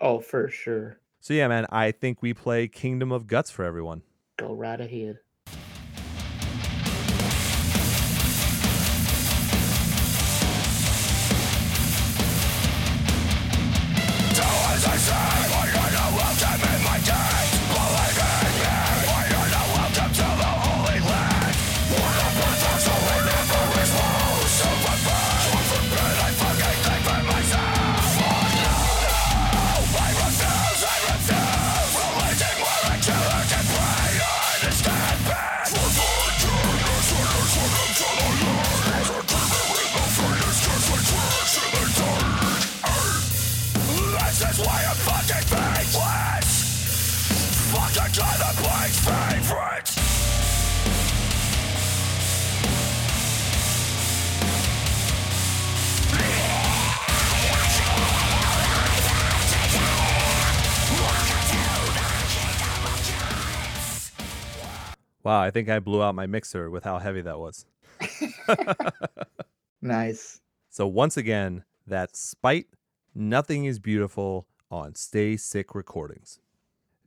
Oh, for sure. So yeah, man, I think we play Kingdom of Guts for everyone. Go right ahead. Wow, I think I blew out my mixer with how heavy that was. Nice. So once again, that's Spite, Nothing is Beautiful on Stay Sick Recordings.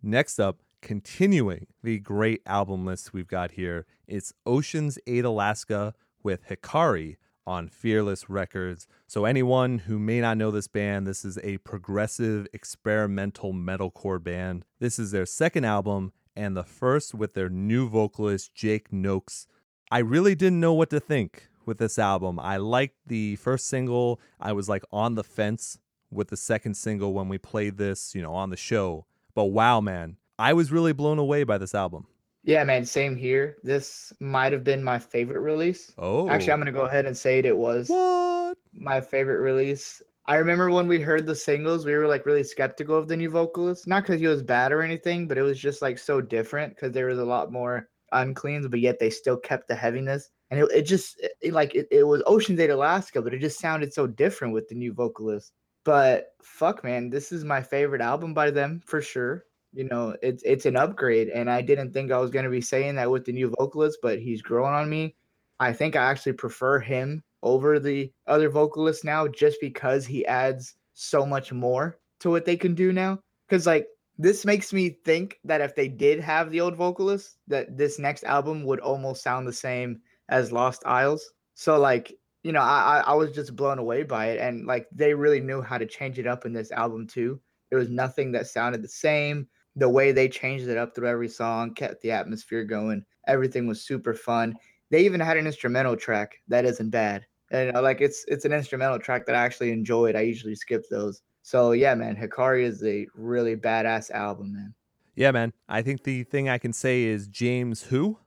Next up, continuing the great album list we've got here, it's Oceans Ate Alaska with Hikari on Fearless Records. So anyone who may not know this band, this is a progressive experimental metalcore band. This is their second album, and the first with their new vocalist, Jake Noakes. I really didn't know what to think with this album. I liked the first single. I was like on the fence with the second single when we played this, you know, on the show. But wow, man, I was really blown away by this album. Yeah, man, same here. This might have been my favorite release. Oh. Actually, I'm going to go ahead and say it was. What? My favorite release. I remember when we heard the singles, we were like really skeptical of the new vocalist. Not because he was bad or anything, but it was just like so different because there was a lot more uncleans, but yet they still kept the heaviness. And it was Oceans 8 Alaska, but it just sounded so different with the new vocalist. But fuck, man, this is my favorite album by them for sure. you know, it's an upgrade. And I didn't think I was going to be saying that with the new vocalist, but he's growing on me. I think I actually prefer him over the other vocalists now, just because he adds so much more to what they can do now. Because, like, this makes me think that if they did have the old vocalist, that this next album would almost sound the same as Lost Isles. So, like, you know, I was just blown away by it. And, like, they really knew how to change it up in this album too. There was nothing that sounded the same. The way they changed it up through every song kept the atmosphere going. Everything was super fun. They even had an instrumental track that isn't bad. And, you know, like, it's an instrumental track that I actually enjoyed. I usually skip those. So, yeah, man, Hikari is a really badass album, man. Yeah, man. I think the thing I can say is James who?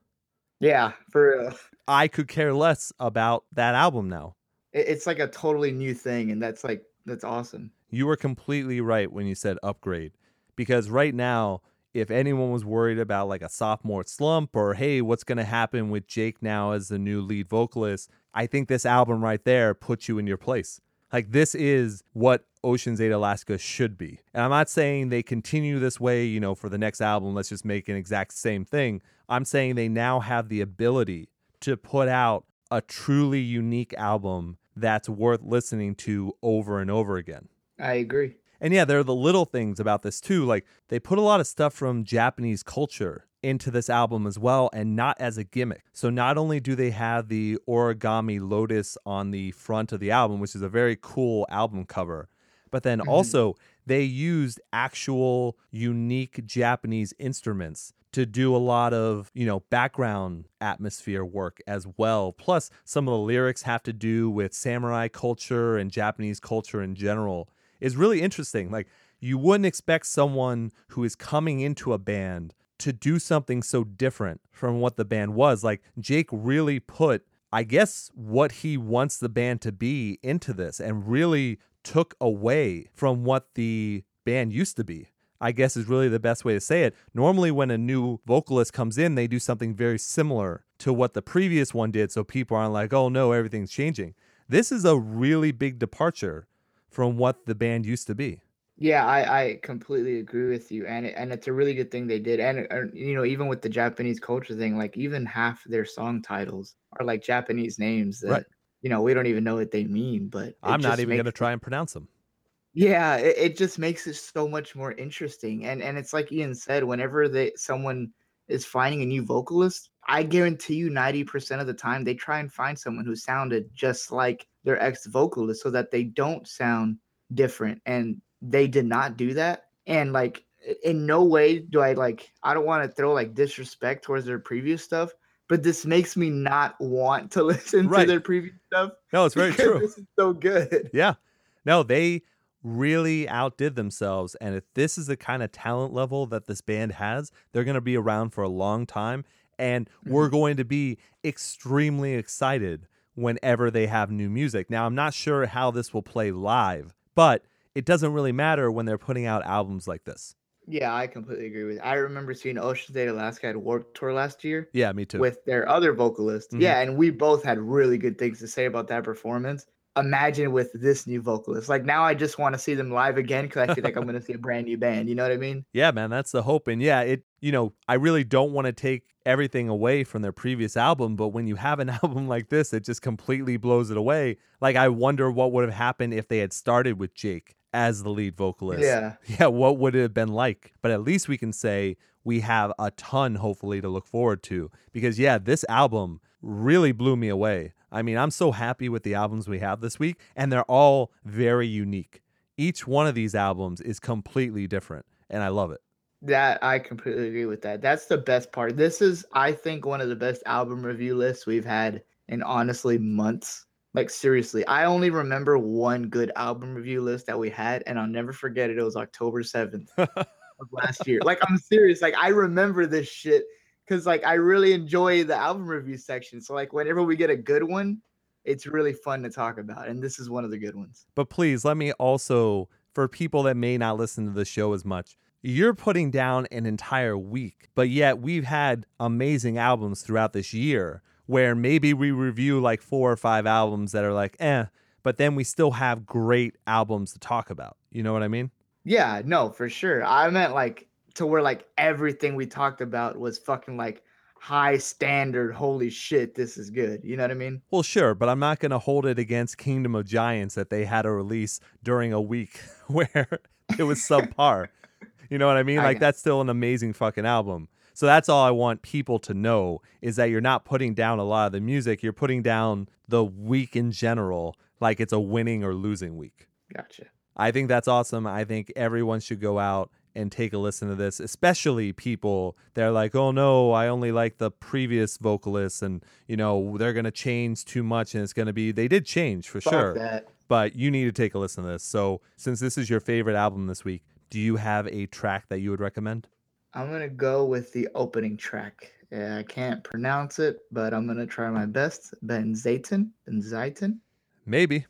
Yeah, for real. I could care less about that album now. It's like a totally new thing, and that's awesome. You were completely right when you said upgrade, because right now, if anyone was worried about like a sophomore slump or, hey, what's going to happen with Jake now as the new lead vocalist, I think this album right there puts you in your place. Like, this is what Oceans 8 Alaska should be. And I'm not saying they continue this way, you know, for the next album, let's just make an exact same thing. I'm saying they now have the ability to put out a truly unique album that's worth listening to over and over again. I agree. And yeah, there are the little things about this too. Like, they put a lot of stuff from Japanese culture into this album as well, and not as a gimmick. So not only do they have the origami lotus on the front of the album, which is a very cool album cover, but then also they used actual unique Japanese instruments to do a lot of, you know, background atmosphere work as well. Plus, some of the lyrics have to do with samurai culture and Japanese culture in general. It's really interesting. Like, you wouldn't expect someone who is coming into a band to do something so different from what the band was. Like, Jake really put, I guess, what he wants the band to be into this, and really took away from what the band used to be, I guess, is really the best way to say it. Normally when a new vocalist comes in, they do something very similar to what the previous one did, so people aren't like, oh no, everything's changing. This is a really big departure from what the band used to be. Yeah, I completely agree with you. And it's a really good thing they did. And, you know, even with the Japanese culture thing, like, even half their song titles are like Japanese names that, right, you know, we don't even know what they mean, but I'm not even going to try and pronounce them. Yeah, it just makes it so much more interesting. And it's like Ian said, whenever someone is finding a new vocalist, I guarantee you 90% of the time they try and find someone who sounded just like their ex-vocalist so that they don't sound different. And they did not do that. And, like, in no way do I, like, I don't want to throw, like, disrespect towards their previous stuff, but this makes me not want to listen to their previous stuff. No, it's very true. This is so good. Yeah. No, they really outdid themselves, and if this is the kind of talent level that this band has, they're going to be around for a long time, and we're going to be extremely excited whenever they have new music. Now, I'm not sure how this will play live, but it doesn't really matter when they're putting out albums like this. Yeah, I completely agree with you. I remember seeing Oceans 8 Alaska at Warped Tour last year. Yeah, me too. With their other vocalist. Mm-hmm. Yeah, and we both had really good things to say about that performance. Imagine with this new vocalist. Like, now I just want to see them live again, because I feel like I'm going to see a brand new band. You know what I mean? Yeah, man, that's the hope. And yeah, you know, I really don't want to take everything away from their previous album, but when you have an album like this, it just completely blows it away. Like, I wonder what would have happened if they had started with Jake as the lead vocalist. Yeah. Yeah, what would it have been like? But at least we can say we have a ton, hopefully, to look forward to, because yeah, this album really blew me away. I mean, I'm so happy with the albums we have this week, and they're all very unique. Each one of these albums is completely different, and I love it. That I completely agree with that. That's the best part. This is, I think, one of the best album review lists we've had in, honestly, months. Like, seriously, I only remember one good album review list that we had, and I'll never forget it. It was October 7th of last year. Like, I'm serious. Like, I remember this shit, because, like, I really enjoy the album review section. So, like, whenever we get a good one, it's really fun to talk about. And this is one of the good ones. But please, let me also, for people that may not listen to the show as much, you're putting down an entire week. But yet we've had amazing albums throughout this year where maybe we review like 4 or 5 albums that are like, but then we still have great albums to talk about. You know what I mean? Yeah, no, for sure. I meant like to where like everything we talked about was fucking like high standard, holy shit, this is good. You know what I mean? Well, sure, but I'm not going to hold it against Kingdom of Giants that they had a release during a week where it was subpar. You know what I mean? Like, that's still an amazing fucking album. So that's all I want people to know, is that you're not putting down a lot of the music. You're putting down the week in general, like it's a winning or losing week. Gotcha. I think that's awesome. I think everyone should go out and take a listen to this, especially people that are like, oh no, I only like the previous vocalists, and you know, they're going to change too much, and it's going to be, they did change for sure, that. But you need to take a listen to this. So since this is your favorite album this week, do you have a track that you would recommend? I'm going to go with the opening track. Yeah, I can't pronounce it, but I'm going to try my best. Ben Zayton. Maybe.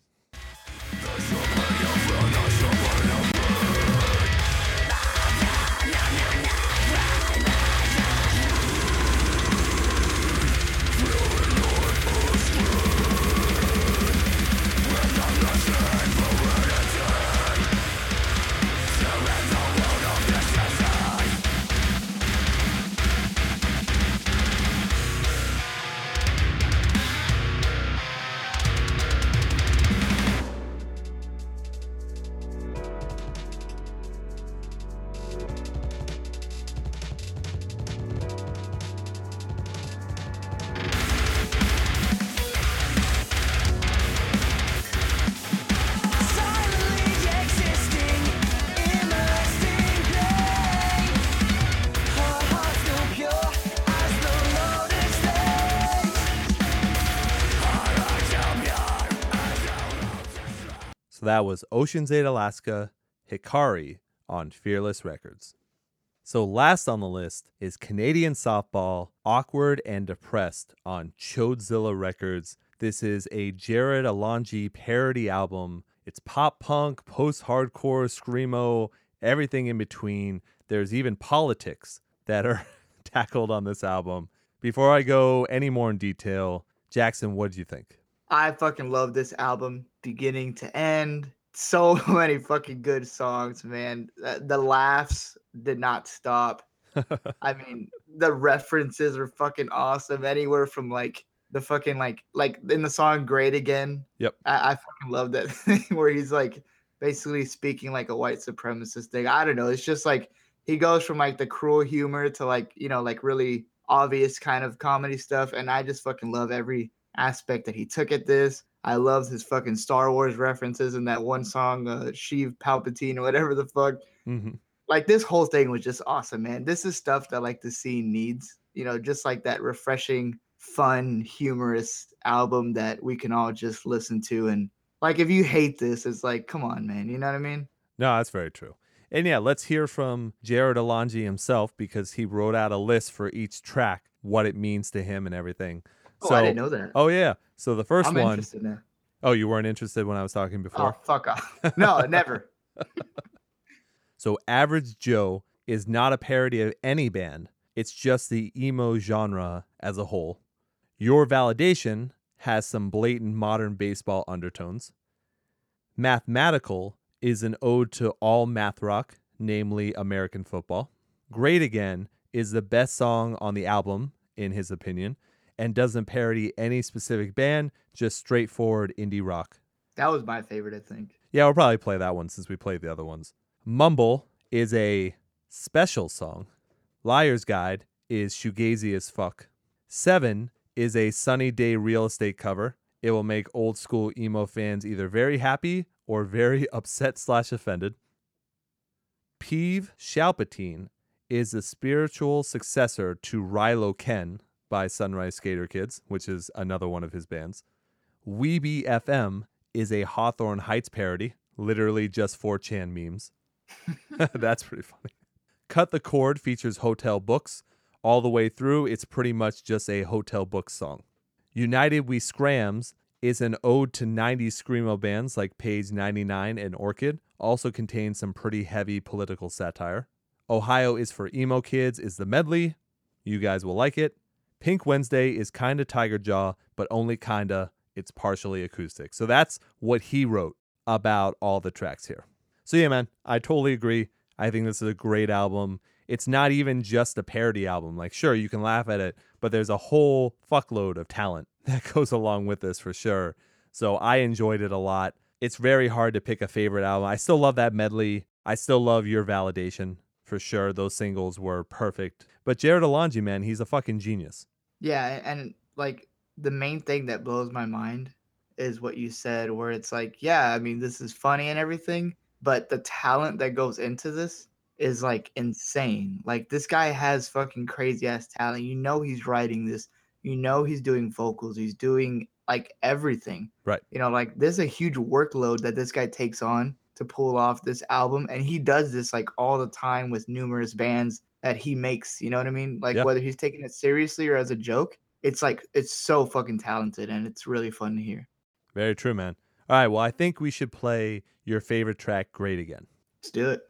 That was Oceans Ate Alaska, Hikari on Fearless Records. So last on the list is Canadian Softball, Awkward and Depressed on Chodzilla Records. This is a Jared Alongi parody album. It's pop punk, post-hardcore, screamo, everything in between. There's even politics that are tackled on this album. Before I go any more in detail, Jackson, what did you think? I fucking love this album, beginning to end. So many fucking good songs, man. The laughs did not stop. I mean, the references are fucking awesome. Anywhere from like the fucking like in the song "Great Again." Yep. I fucking love that thing where he's like basically speaking like a white supremacist thing. I don't know. It's just like he goes from like the cruel humor to like, you know, like really obvious kind of comedy stuff, and I just fucking love every aspect that he took at this. I loved his fucking Star Wars references in that one song, Sheev Palpatine or whatever the fuck. Mm-hmm. Like this whole thing was just awesome, man. This is stuff that like the scene needs, you know, just like that refreshing, fun, humorous album that we can all just listen to. And like, if you hate this, it's like, come on, man. You know what I mean? No, that's very true. And yeah, let's hear from Jared Alongi himself, because he wrote out a list for each track, what it means to him and everything. So, I didn't know that. Oh, yeah. So the first one. I'm interested now. Oh, you weren't interested when I was talking before? Oh, fuck off. No, never. So Average Joe is not a parody of any band. It's just the emo genre as a whole. Your Validation has some blatant modern baseball undertones. Mathematical is an ode to all math rock, namely American football. Great Again is the best song on the album, in his opinion, and doesn't parody any specific band, just straightforward indie rock. That was my favorite, I think. Yeah, we'll probably play that one since we played the other ones. Mumble is a special song. Liar's Guide is shoegazy as fuck. Seven is a Sunny Day Real Estate cover. It will make old school emo fans either very happy or very upset/offended. Peeve Shalpatine is the spiritual successor to Rilo Ken by Sunrise Skater Kids, which is another one of his bands. Weeby FM is a Hawthorne Heights parody, literally just 4chan memes. That's pretty funny. Cut the Cord features Hotel Books. All the way through, it's pretty much just a Hotel Books song. United We Scrams is an ode to 90s screamo bands like Page 99 and Orchid. Also contains some pretty heavy political satire. Ohio Is for Emo Kids is the medley. You guys will like it. Pink Wednesday is kinda Tiger Jaw, but only kinda. It's partially acoustic. So that's what he wrote about all the tracks here. So yeah, man, I totally agree. I think this is a great album. it's not even just a parody album. Like, sure, you can laugh at it, but there's a whole fuckload of talent that goes along with this for sure. So I enjoyed it a lot. It's very hard to pick a favorite album. I still love that medley. I still love Your Validation for sure. Those singles were perfect. But Jared Alongi, man, he's a fucking genius. Yeah, and like the main thing that blows my mind is what you said, where it's like, yeah, I mean, this is funny and everything, but the talent that goes into this is like insane. Like, this guy has fucking crazy ass talent. You know, he's writing this, you know, he's doing vocals, he's doing like everything, right? You know, like, there's a huge workload that this guy takes on to pull off this album, and he does this like all the time with numerous bands that he makes, you know what I mean? Like, yeah, whether he's taking it seriously or as a joke, it's like, it's so fucking talented, and it's really fun to hear. Very true, man. All right, well, I think we should play your favorite track, Great Again. Let's do it.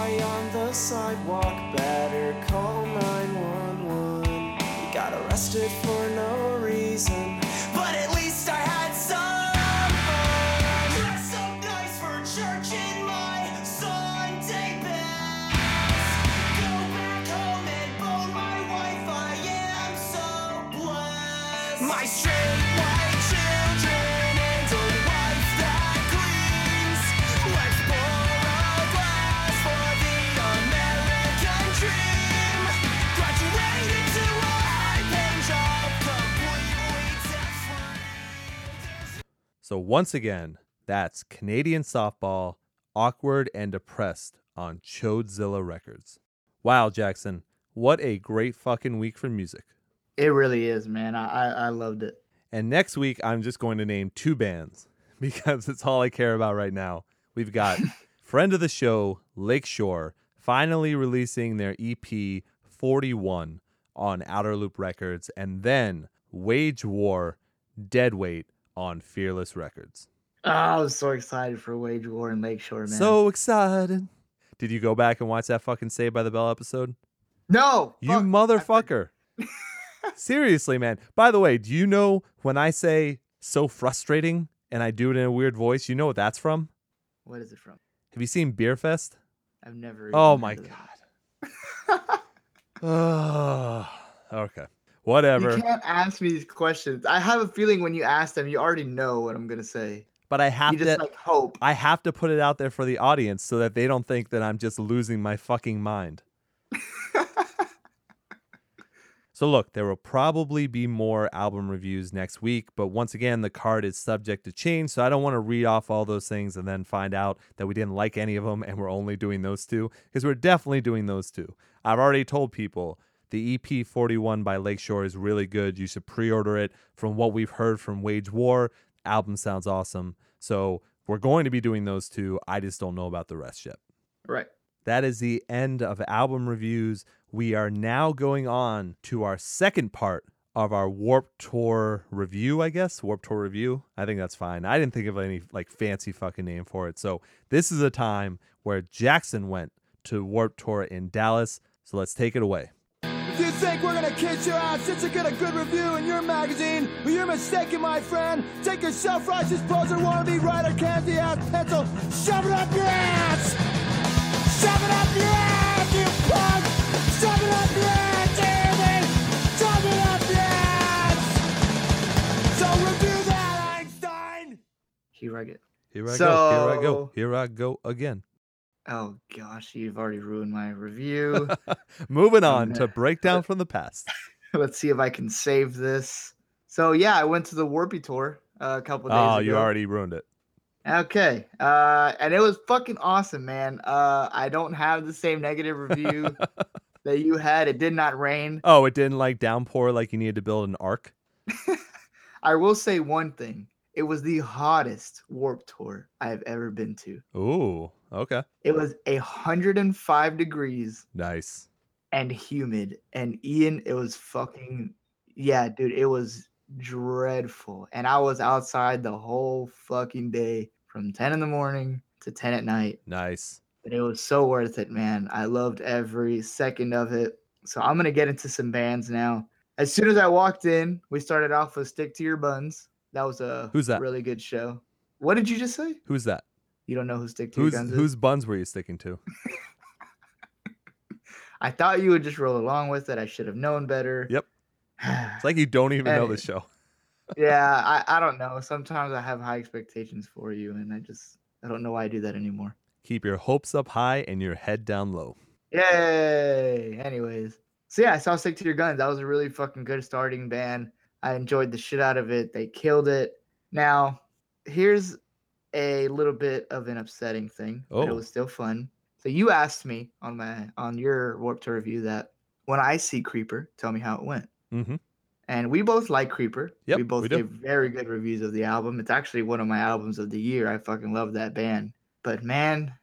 On the sidewalk, better call 911. You got arrested for no reason, but at least I had some. Dressed up nice for church in my Sunday best. Go back home and bone my wife. I am so blessed. My straight white children and a wife that cleans. Let's So once again, that's Canadian Softball, Awkward and Depressed on Chodzilla Records. Wow, Jackson, what a great fucking week for music. It really is, man. I loved it. And next week, I'm just going to name two bands because it's all I care about right now. We've got friend of the show, Lakeshore, finally releasing their EP 41 on Outer Loop Records, and then Wage War, Deadweight, on Fearless Records. Oh, I was so excited for Wage War and Lakeshore, man. So excited. Did you go back and watch that fucking Saved by the Bell episode? No. You motherfucker. Seriously, man. By the way, do you know when I say so frustrating and I do it in a weird voice, you know what that's from? What is it from? Have you seen Beer Fest? I've never. Oh, my God. Okay. Whatever. You can't ask me these questions. I have a feeling when you ask them, you already know what I'm going to say. But I have to just, like, hope. I have to put it out there for the audience so that they don't think that I'm just losing my fucking mind. So look, there will probably be more album reviews next week. But once again, the card is subject to change. So I don't want to read off all those things and then find out that we didn't like any of them and we're only doing those two. Because we're definitely doing those two. I've already told people the EP 41 by Lakeshore is really good. You should pre-order it. From what we've heard from Wage War, album sounds awesome. So we're going to be doing those two. I just don't know about the rest yet. Right. That is the end of album reviews. We are now going on to our second part of our Warped Tour review, I guess. Warped Tour review. I think that's fine. I didn't think of any like fancy fucking name for it. So this is a time where Jackson went to Warped Tour in Dallas. So let's take it away. You think we're gonna kiss your ass since you get a good review in your magazine? Well, you're mistaken, my friend. Take your self-righteous pose and wannabe writer candy ass pencil. Shove it up your ass! Shove it up your ass, you punk! Shove it up your ass, David! Shove it up your ass! So review that, Einstein! Here I get. Here I go again. Oh, gosh, you've already ruined my review. Moving on to Breakdown from the Past. Let's see if I can save this. So, yeah, I went to the Warped Tour a couple of days ago. Oh, you already ruined it. Okay. And it was fucking awesome, man. I don't have the same negative review that you had. It did not rain. Oh, it didn't like downpour like you needed to build an ark? I will say one thing. It was the hottest Warped Tour I've ever been to. Ooh, okay. It was 105 degrees. Nice. and humid. And Ian, it was fucking, yeah, dude, it was dreadful. And I was outside the whole fucking day from 10 in the morning to 10 at night. Nice. But it was so worth it, man. I loved every second of it. So I'm going to get into some bands now. As soon as I walked in, we started off with Stick to Your Guns. That was a really good show. What did you just say? Who's that? You don't know who Stick to Your Guns is? Whose buns were you sticking to? I thought you would just roll along with it. I should have known better. Yep. It's like you don't even know the show. Yeah, I don't know. Sometimes I have high expectations for you, and I don't know why I do that anymore. Keep your hopes up high and your head down low. Yay! Anyways. So yeah, I saw Stick to Your Guns. That was a really fucking good starting band. I enjoyed the shit out of it. They killed it. Now, here's a little bit of an upsetting thing, but it was still fun. So you asked me on your Warped Tour review that when I see Creeper, tell me how it went. Mm-hmm. And we both like Creeper. Yep, we both gave very good reviews of the album. It's actually one of my albums of the year. I fucking love that band. But man,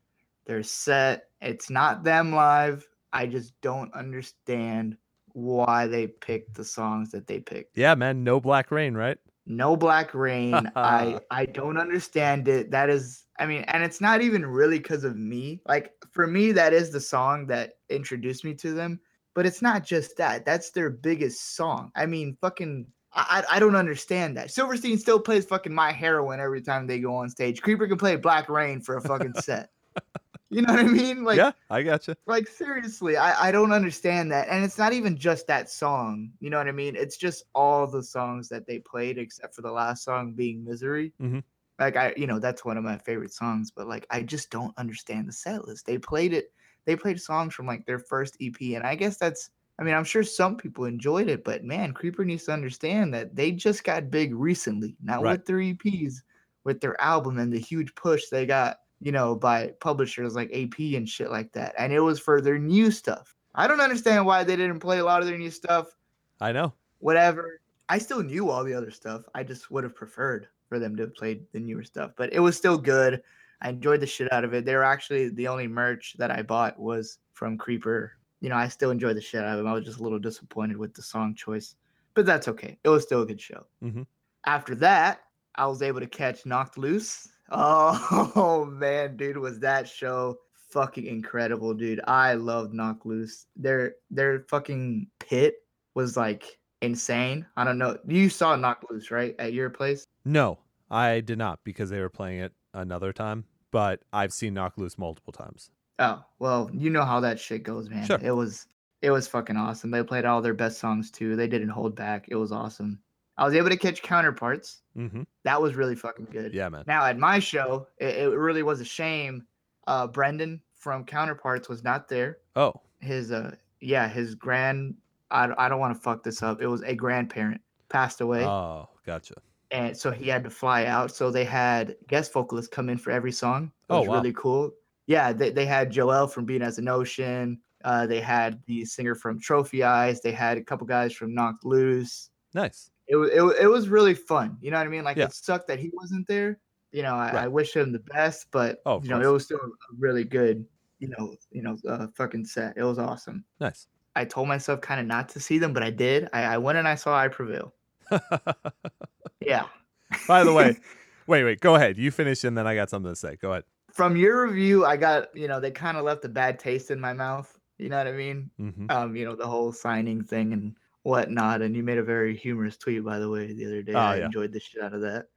their set, it's not them live. I just don't understand why they picked the songs that they picked. Yeah, man. No Black Rain, right? No Black Rain. I don't understand it. That is, I mean, and it's not even really because of me. Like, for me, that is the song that introduced me to them. But it's not just that. That's their biggest song. I mean, fucking, I don't understand that. Silverstein still plays fucking My Heroine every time they go on stage. Creeper can play Black Rain for a fucking set. You know what I mean? Like, yeah, I gotcha. Like, seriously, I don't understand that. And it's not even just that song. You know what I mean? It's just all the songs that they played, except for the last song being Misery. Mm-hmm. Like, that's one of my favorite songs. But, like, I just don't understand the set list. They played it. They played songs from, like, their first EP. And I guess I'm sure some people enjoyed it. But, man, Creeper needs to understand that they just got big recently. Not right. With their EPs, with their album and the huge push they got. By publishers like AP and shit like that. And it was for their new stuff. I don't understand why they didn't play a lot of their new stuff. I know. Whatever. I still knew all the other stuff. I just would have preferred for them to have played the newer stuff. But it was still good. I enjoyed the shit out of it. They were actually the only merch that I bought was from Creeper. I still enjoyed the shit out of them. I was just a little disappointed with the song choice. But that's okay. It was still a good show. Mm-hmm. After that, I was able to catch Knocked Loose. Oh man, dude, was that show fucking incredible, dude. I loved Knock Loose. Their fucking pit was like insane. I don't know. You saw Knock Loose, right? At your place? No, I did not because they were playing it another time, but I've seen Knock Loose multiple times. Oh, well, you know how that shit goes, man. Sure. It was fucking awesome. They played all their best songs too. They didn't hold back. It was awesome. I was able to catch Counterparts. Mm-hmm. That was really fucking good. Yeah, man. Now, at my show, it really was a shame. Brendan from Counterparts was not there. Oh. His I don't want to fuck this up. It was a grandparent passed away. Oh, gotcha. And so he had to fly out. So they had guest vocalists come in for every song. It was really cool. Yeah, they had Joelle from Beat As an Ocean. They had the singer from Trophy Eyes. They had a couple guys from Knocked Loose. Nice. It was really fun. You know what I mean? Like, It sucked that he wasn't there. I wish him the best, but, it was still a really good, fucking set. It was awesome. Nice. I told myself kind of not to see them, but I did. I went and I saw I Prevail. Yeah. By the way, wait, go ahead. You finish and then I got something to say. Go ahead. From your review, I got, they kind of left a bad taste in my mouth. You know what I mean? Mm-hmm. The whole signing thing and whatnot, and you made a very humorous tweet, by the way, the other day. I enjoyed the shit out of that.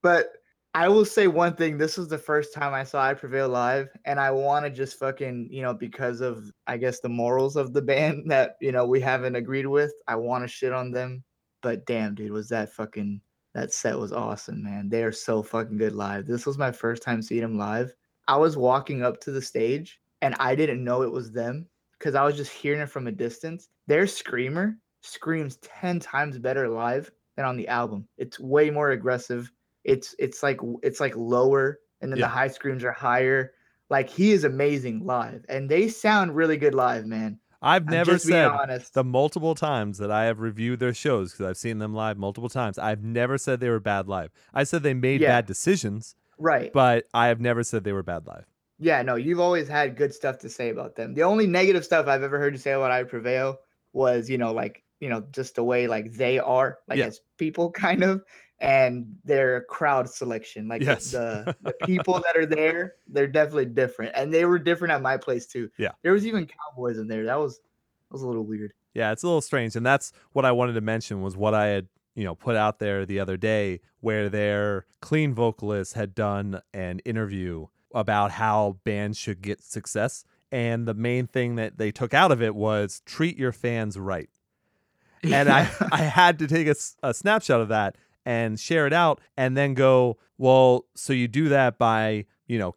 But I will say one thing. This was the first time I saw I Prevail live, and I want to just fucking, because of, I guess, the morals of the band that, we haven't agreed with, I want to shit on them. But damn, dude, was that fucking, that set was awesome, man. They are so fucking good live. This was my first time seeing them live. I was walking up to the stage, and I didn't know it was them, because I was just hearing it from a distance. Their screamer screams 10 times better live than on the album. It's way more aggressive. It's like lower, and then the high screams are higher. Like, he is amazing live, and they sound really good live, man. I'm never said the multiple times that I have reviewed their shows, because I've seen them live multiple times, I've never said they were bad live. I said they made bad decisions, right? But I have never said they were bad live. Yeah, no, you've always had good stuff to say about them. The only negative stuff I've ever heard you say about I Prevail was, just the way like they are, as people kind of, and their crowd selection. The people that are there, they're definitely different. And they were different at my place too. Yeah. There was even cowboys in there. That was a little weird. Yeah, it's a little strange. And that's what I wanted to mention was what I had, put out there the other day, where their clean vocalist had done an interview about how bands should get success. And the main thing that they took out of it was treat your fans right. And I had to take a snapshot of that and share it out and then go, well, so you do that by,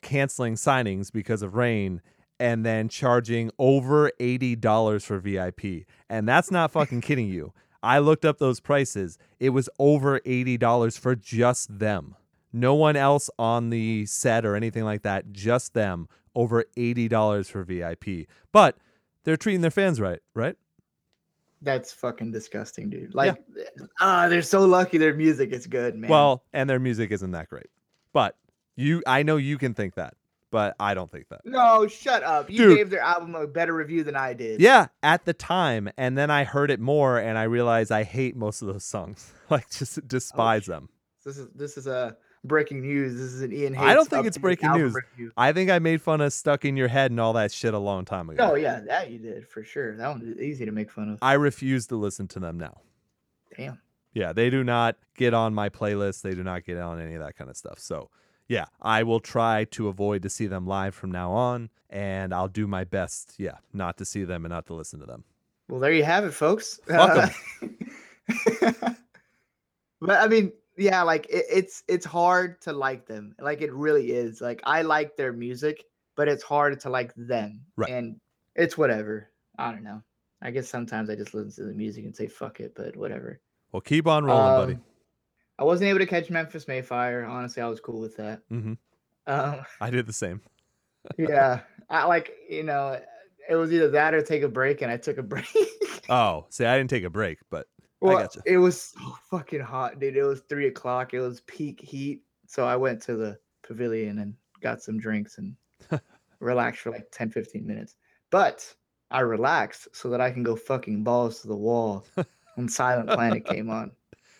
canceling signings because of rain and then charging over $80 for VIP. And that's not fucking kidding you. I looked up those prices. It was over $80 for just them. No one else on the set or anything like that. Just them. Over $80 for VIP. But they're treating their fans right, right? That's fucking disgusting, dude. They're so lucky their music is good, man. Well, and their music isn't that great. But I know you can think that, but I don't think that. No, shut up. You dude. Gave their album a better review than I did. Yeah, at the time. And then I heard it more and I realized I hate most of those songs. Just despise them. This is a breaking news. This is an Ian Hates. I don't think it's breaking news. Review. I think I made fun of Stuck in Your Head and all that shit a long time ago. Oh yeah, that you did for sure. That one's easy to make fun of. I refuse to listen to them now. Damn. Yeah, they do not get on my playlist. They do not get on any of that kind of stuff. So yeah, I will try to avoid to see them live from now on, and I'll do my best, not to see them and not to listen to them. Well, there you have it, folks. Fuck them. But I mean. Yeah, it's hard to like them. It really is. I like their music, but it's hard to like them. Right. And it's whatever. I don't know. I guess sometimes I just listen to the music and say, fuck it, but whatever. Well, keep on rolling, buddy. I wasn't able to catch Memphis Mayfire. Honestly, I was cool with that. Mm-hmm. I did the same. Yeah. It was either that or take a break, and I took a break. Oh, see, I didn't take a break, but. Well, I gotcha. It was so fucking hot, dude. It was 3:00. It was peak heat. So I went to the pavilion and got some drinks and relaxed for 10, 15 minutes. But I relaxed so that I can go fucking balls to the wall when Silent Planet came on.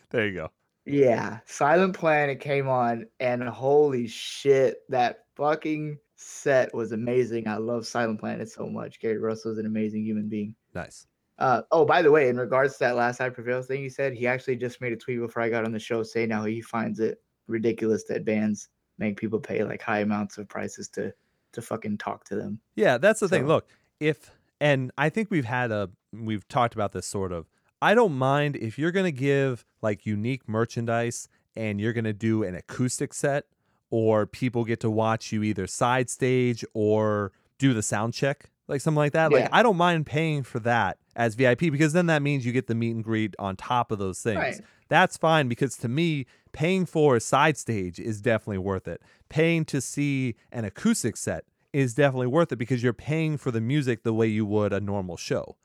There you go. Yeah. Silent Planet came on and holy shit, that fucking set was amazing. I love Silent Planet so much. Gary Russell is an amazing human being. Nice. By the way, in regards to that last I Prevail thing you said, he actually just made a tweet before I got on the show saying how he finds it ridiculous that bands make people pay high amounts of prices to fucking talk to them. Yeah, that's the thing. Look, I think we've talked about this sort of, I don't mind if you're going to give unique merchandise and you're going to do an acoustic set or people get to watch you either side stage or do the sound check. Something like that. Yeah. I don't mind paying for that as VIP because then that means you get the meet and greet on top of those things. Right. That's fine because to me, paying for a side stage is definitely worth it. Paying to see an acoustic set is definitely worth it because you're paying for the music the way you would a normal show.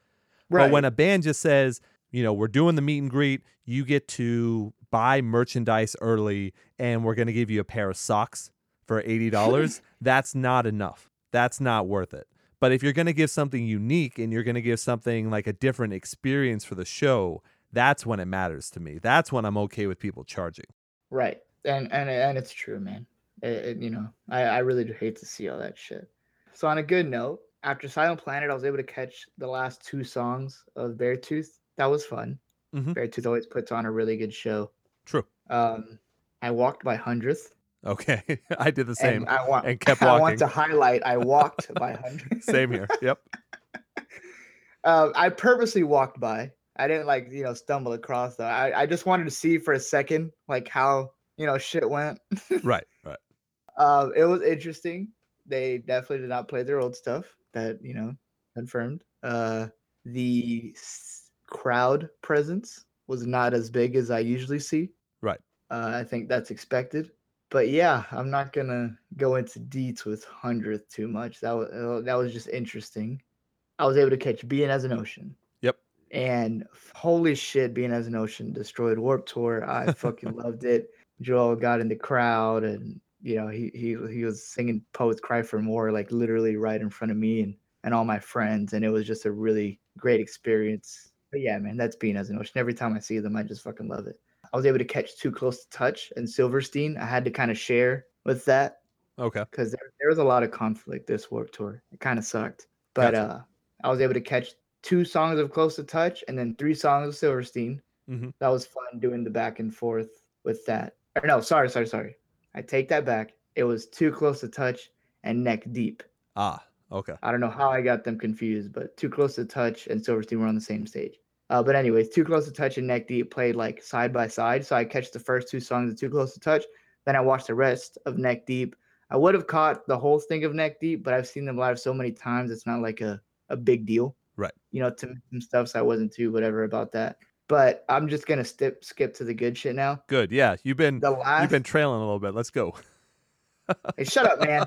Right. But when a band just says, we're doing the meet and greet, you get to buy merchandise early and we're going to give you a pair of socks for $80, that's not enough. That's not worth it. But if you're going to give something unique and you're going to give something a different experience for the show, that's when it matters to me. That's when I'm okay with people charging. Right. And it's true, man. I really do hate to see all that shit. So on a good note, after Silent Planet, I was able to catch the last two songs of Beartooth. That was fun. Mm-hmm. Beartooth always puts on a really good show. True. I walked my 100th. Okay, I did the same and, and kept walking. I want to highlight, I walked by 100. Same here, yep. I purposely walked by. I didn't, stumble across that. I just wanted to see for a second, how, shit went. Right. It was interesting. They definitely did not play their old stuff. That, confirmed. The crowd presence was not as big as I usually see. Right. I think that's expected. But yeah, I'm not gonna go into deets with 100th too much. That was just interesting. I was able to catch Being as an Ocean. Yep. And holy shit, Being as an Ocean destroyed Warped Tour. I fucking loved it. Joel got in the crowd and you know, he was singing Poets Cry for More, like literally right in front of me and all my friends. And it was just a really great experience. But yeah, man, that's being as an Ocean. Every time I see them, I just fucking love it. I was able to catch Too Close to Touch and Silverstein. I had to kind of share with that. Okay. Because there was a lot of conflict this Warped Tour. It kind of sucked. But gotcha. I was able to catch 2 songs of Close to Touch and then 3 songs of Silverstein. Mm-hmm. That was fun doing the back and forth with that. Or no, sorry. I take that back. It was Too Close to Touch and Neck Deep. Ah, okay. I don't know how I got them confused, but Too Close to Touch and Silverstein were on the same stage. But anyways, Too Close to Touch and Neck Deep played like side by side. So I catch the first 2 songs of Too Close to Touch. Then I watched the rest of Neck Deep. I would have caught the whole thing of Neck Deep, but I've seen them live so many times. It's not like a big deal. Right. You know, to miss some stuff. So I wasn't too whatever about that. But I'm just going to skip to the good shit now. Good. Yeah. You've been trailing a little bit. Let's go. Hey, shut up, man.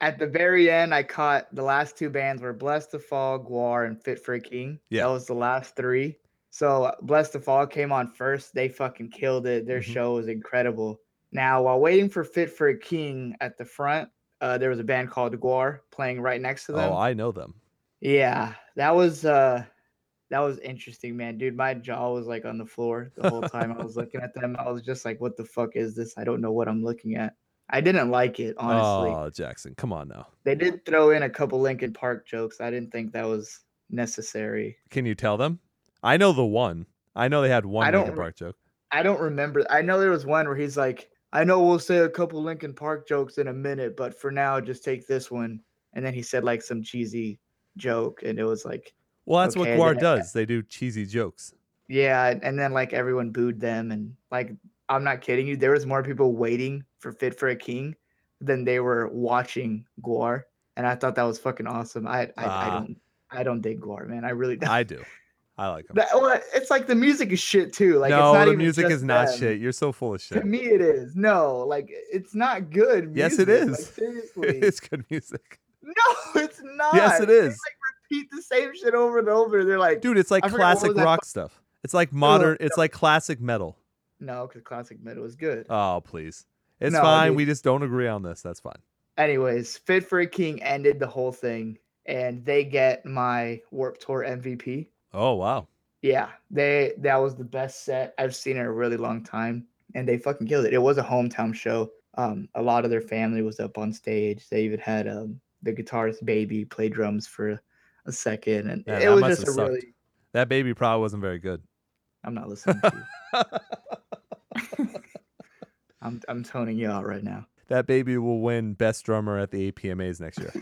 At the very end, I caught the last 2 bands were Blessed to Fall, Gwar, and Fit for a King. Yeah. That was the last 3. So Blessed to Fall came on first. They fucking killed it. Their show was incredible. Now, while waiting for Fit for a King at the front, there was a band called Gwar playing right next to them. Oh, I know them. Yeah. That was interesting, man. Dude, my jaw was like on the floor the whole time I was looking at them. I was just like, what the fuck is this? I don't know what I'm looking at. I didn't like it, honestly. Oh, Jackson, come on now. They did throw in a couple Linkin Park jokes. I didn't think that was necessary. Can you tell them? I know the one. I know they had one Linkin Park joke. I don't remember. I know there was one where he's like, I know we'll say a couple Linkin Park jokes in a minute, but for now, just take this one. And then he said like some cheesy joke, and it was like, well, that's okay, what Gwar does. They do cheesy jokes. Yeah, and then like everyone booed them, and like I'm not kidding you, there was more people waiting for Fit for a King than they were watching Gwar, and I thought that was fucking awesome. I don't dig Gwar, man. I really don't. I do. I like him. Well, it's like the music is shit too. Like no, it's not the even music is not them. Shit. You're so full of shit. To me, it is. No, like it's not good music. Yes, it is. Like, seriously, it's good music. No, it's not. Yes, it is. Repeat the same shit over and over. They're like, dude, it's like classic rock stuff. It's like modern. No. It's like classic metal. No, because classic metal is good. Oh, please. It's fine. Dude. We just don't agree on this. That's fine. Anyways, Fit for a King ended the whole thing, and they get my Warped Tour MVP. Oh, wow. Yeah, that was the best set I've seen in a really long time, and they fucking killed it. It was a hometown show. A lot of their family was up on stage. They even had the guitarist Baby play drums for a second, and yeah, it was just a sucked. Really that Baby probably wasn't very good. I'm not listening to you. I'm toning you out right now. That Baby will win best drummer at the APMAs next year.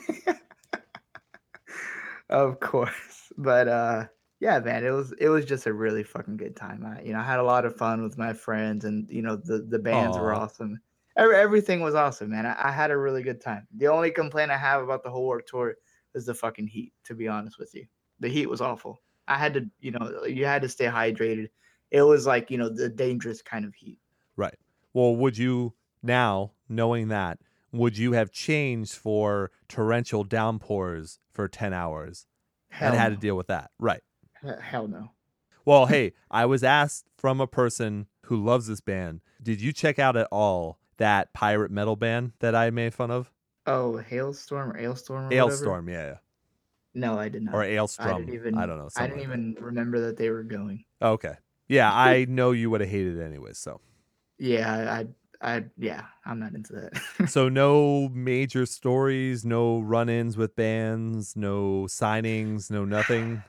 Of course. But yeah, man, it was just a really fucking good time. I had a lot of fun with my friends, and you know the bands were awesome. Everything was awesome, man. I had a really good time. The only complaint I have about the whole Warped Tour is the fucking heat, to be honest with you. The heat was awful. I had to, you had to stay hydrated. It was like, the dangerous kind of heat. Right. Well, would you now, knowing that, would you have changed for torrential downpours for 10 hours Hell and had no. to deal with that? Right. Hell no. Well, hey, I was asked from a person who loves this band, did you check out at all that pirate metal band that I made fun of? Oh, Hailstorm or Ailstorm, yeah. No, I did not. Or Ailstrom. I don't know. I didn't even remember that they were going. Okay. Yeah, I know you would have hated it anyway, so. Yeah, I'm not into that. So no major stories, no run-ins with bands, no signings, no nothing?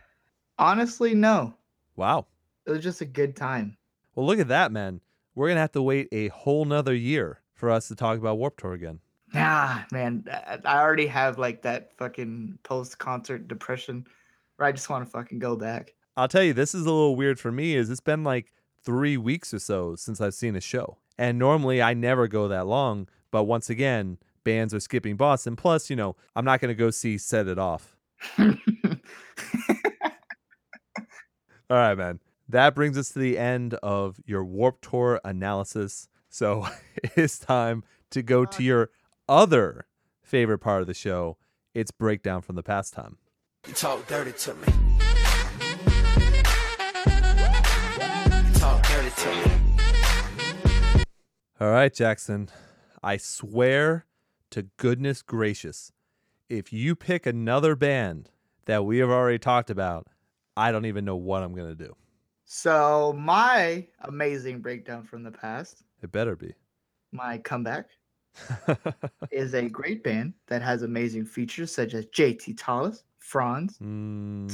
Honestly, no. Wow. It was just a good time. Well, look at that, man. We're going to have to wait a whole nother year for us to talk about Warped Tour again. Nah, man, I already have like that fucking post-concert depression where I just want to fucking go back. I'll tell you, this is a little weird for me is it's been like 3 weeks or so since I've seen a show. And normally I never go that long. But once again, bands are skipping Boston. Plus, I'm not going to go see Set It Off. All right, man. That brings us to the end of your Warped Tour analysis. So it's time to go to your other favorite part of the show, it's breakdown from the past time. You talk dirty to me. You talk dirty to me. All right, Jackson. I swear to goodness gracious, if you pick another band that we have already talked about, I don't even know what I'm going to do. So my amazing breakdown from the past. It better be. My comeback is a great band that has amazing features such as J.T. Tallis, Franz,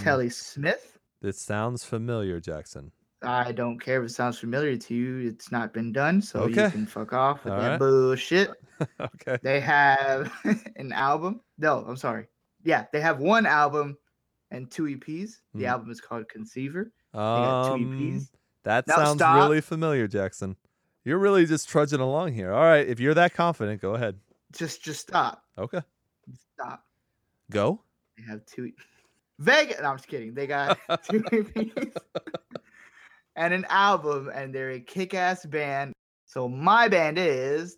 Telly Smith. It sounds familiar, Jackson. I don't care if it sounds familiar to you. It's not been done, so okay. You can fuck off with all that right. Bullshit. Okay. They have an album. No, I'm sorry. Yeah, they have one album and two EPs. The album is called Conceiver. They got two EPs. That sounds really familiar, Jackson. You're really just trudging along here. All right, if you're that confident, go ahead. Just stop. Okay. Stop. Go. They have two. Vegas. No, I'm just kidding. They got two EPs. And an album, and they're a kick-ass band. So my band is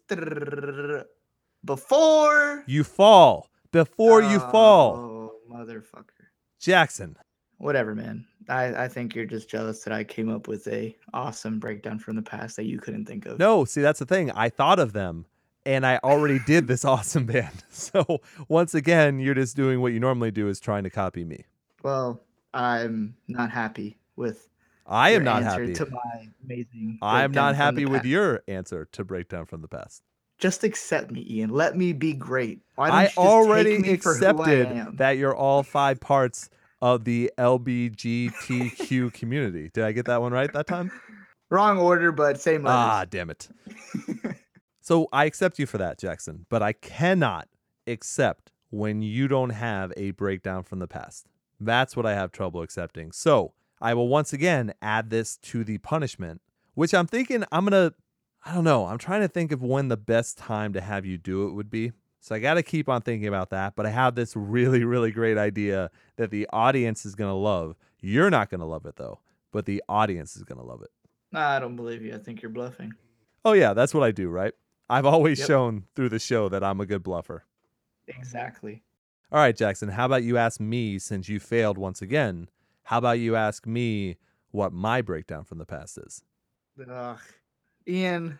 Before You Fall. Before You Fall. Oh, motherfucker. Jackson. Whatever, man. I think you're just jealous that I came up with a awesome breakdown from the past that you couldn't think of. No, see, that's the thing. I thought of them, and I already did this awesome band. So once again, you're just doing what you normally do, is trying to copy me. Well, I'm not happy with... I am not happy to my amazing. I am not happy with your answer to breakdown from the past. Just accept me, Ian. Let me be great. Why don't you just already take me accepted for who I am? That you're all five parts of the LGBTQ community. Did I get that one right that time? Wrong order, but same letters. Ah, damn it. So I accept you for that, Jackson, but I cannot accept when you don't have a breakdown from the past. That's what I have trouble accepting. So I will once again add this to the punishment, which I'm thinking I don't know. I'm trying to think of when the best time to have you do it would be. So I got to keep on thinking about that. But I have this really, really great idea that the audience is going to love. You're not going to love it, though. But the audience is going to love it. Nah, I don't believe you. I think you're bluffing. Oh, yeah. That's what I do, right? I've always shown through the show that I'm a good bluffer. Exactly. All right, Jackson. How about you ask me, since you failed once again, how about you ask me what my breakdown from the past is? Ugh. Ian,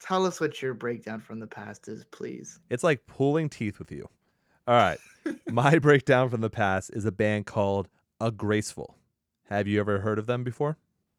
tell us what your breakdown from the past is, please. It's like pulling teeth with you. All right. My breakdown from the past is a band called A Graceful. Have you ever heard of them before?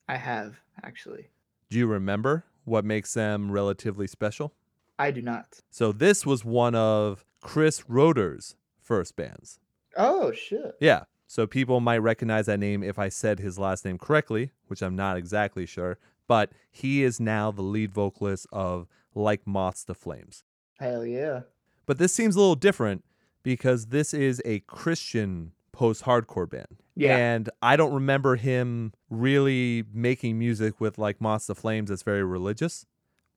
I have, actually. Do you remember what makes them relatively special? I do not. So this was one of Chris Roeder's first bands. Oh, shit. Yeah. So people might recognize that name if I said his last name correctly, which I'm not exactly sure. But he is now the lead vocalist of Like Moths to Flames. Hell yeah. But this seems a little different because this is a Christian post-hardcore band. Yeah. And I don't remember him really making music with Like Moths to Flames that's very religious.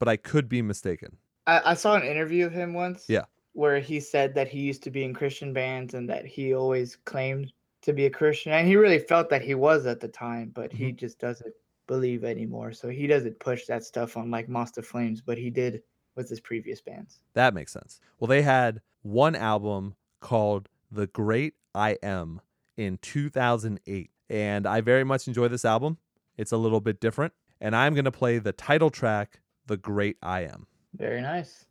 But I could be mistaken. I saw an interview of him once. Yeah. Where he said that he used to be in Christian bands and that he always claimed to be a Christian, and he really felt that he was at the time, but he just doesn't believe anymore, so he doesn't push that stuff on Like Moths to Flames, but he did with his previous bands. That makes sense. Well, they had one album called The Great I Am in 2008, and I very much enjoy this album. It's a little bit different, and I'm going to play the title track, The Great I Am. Very nice.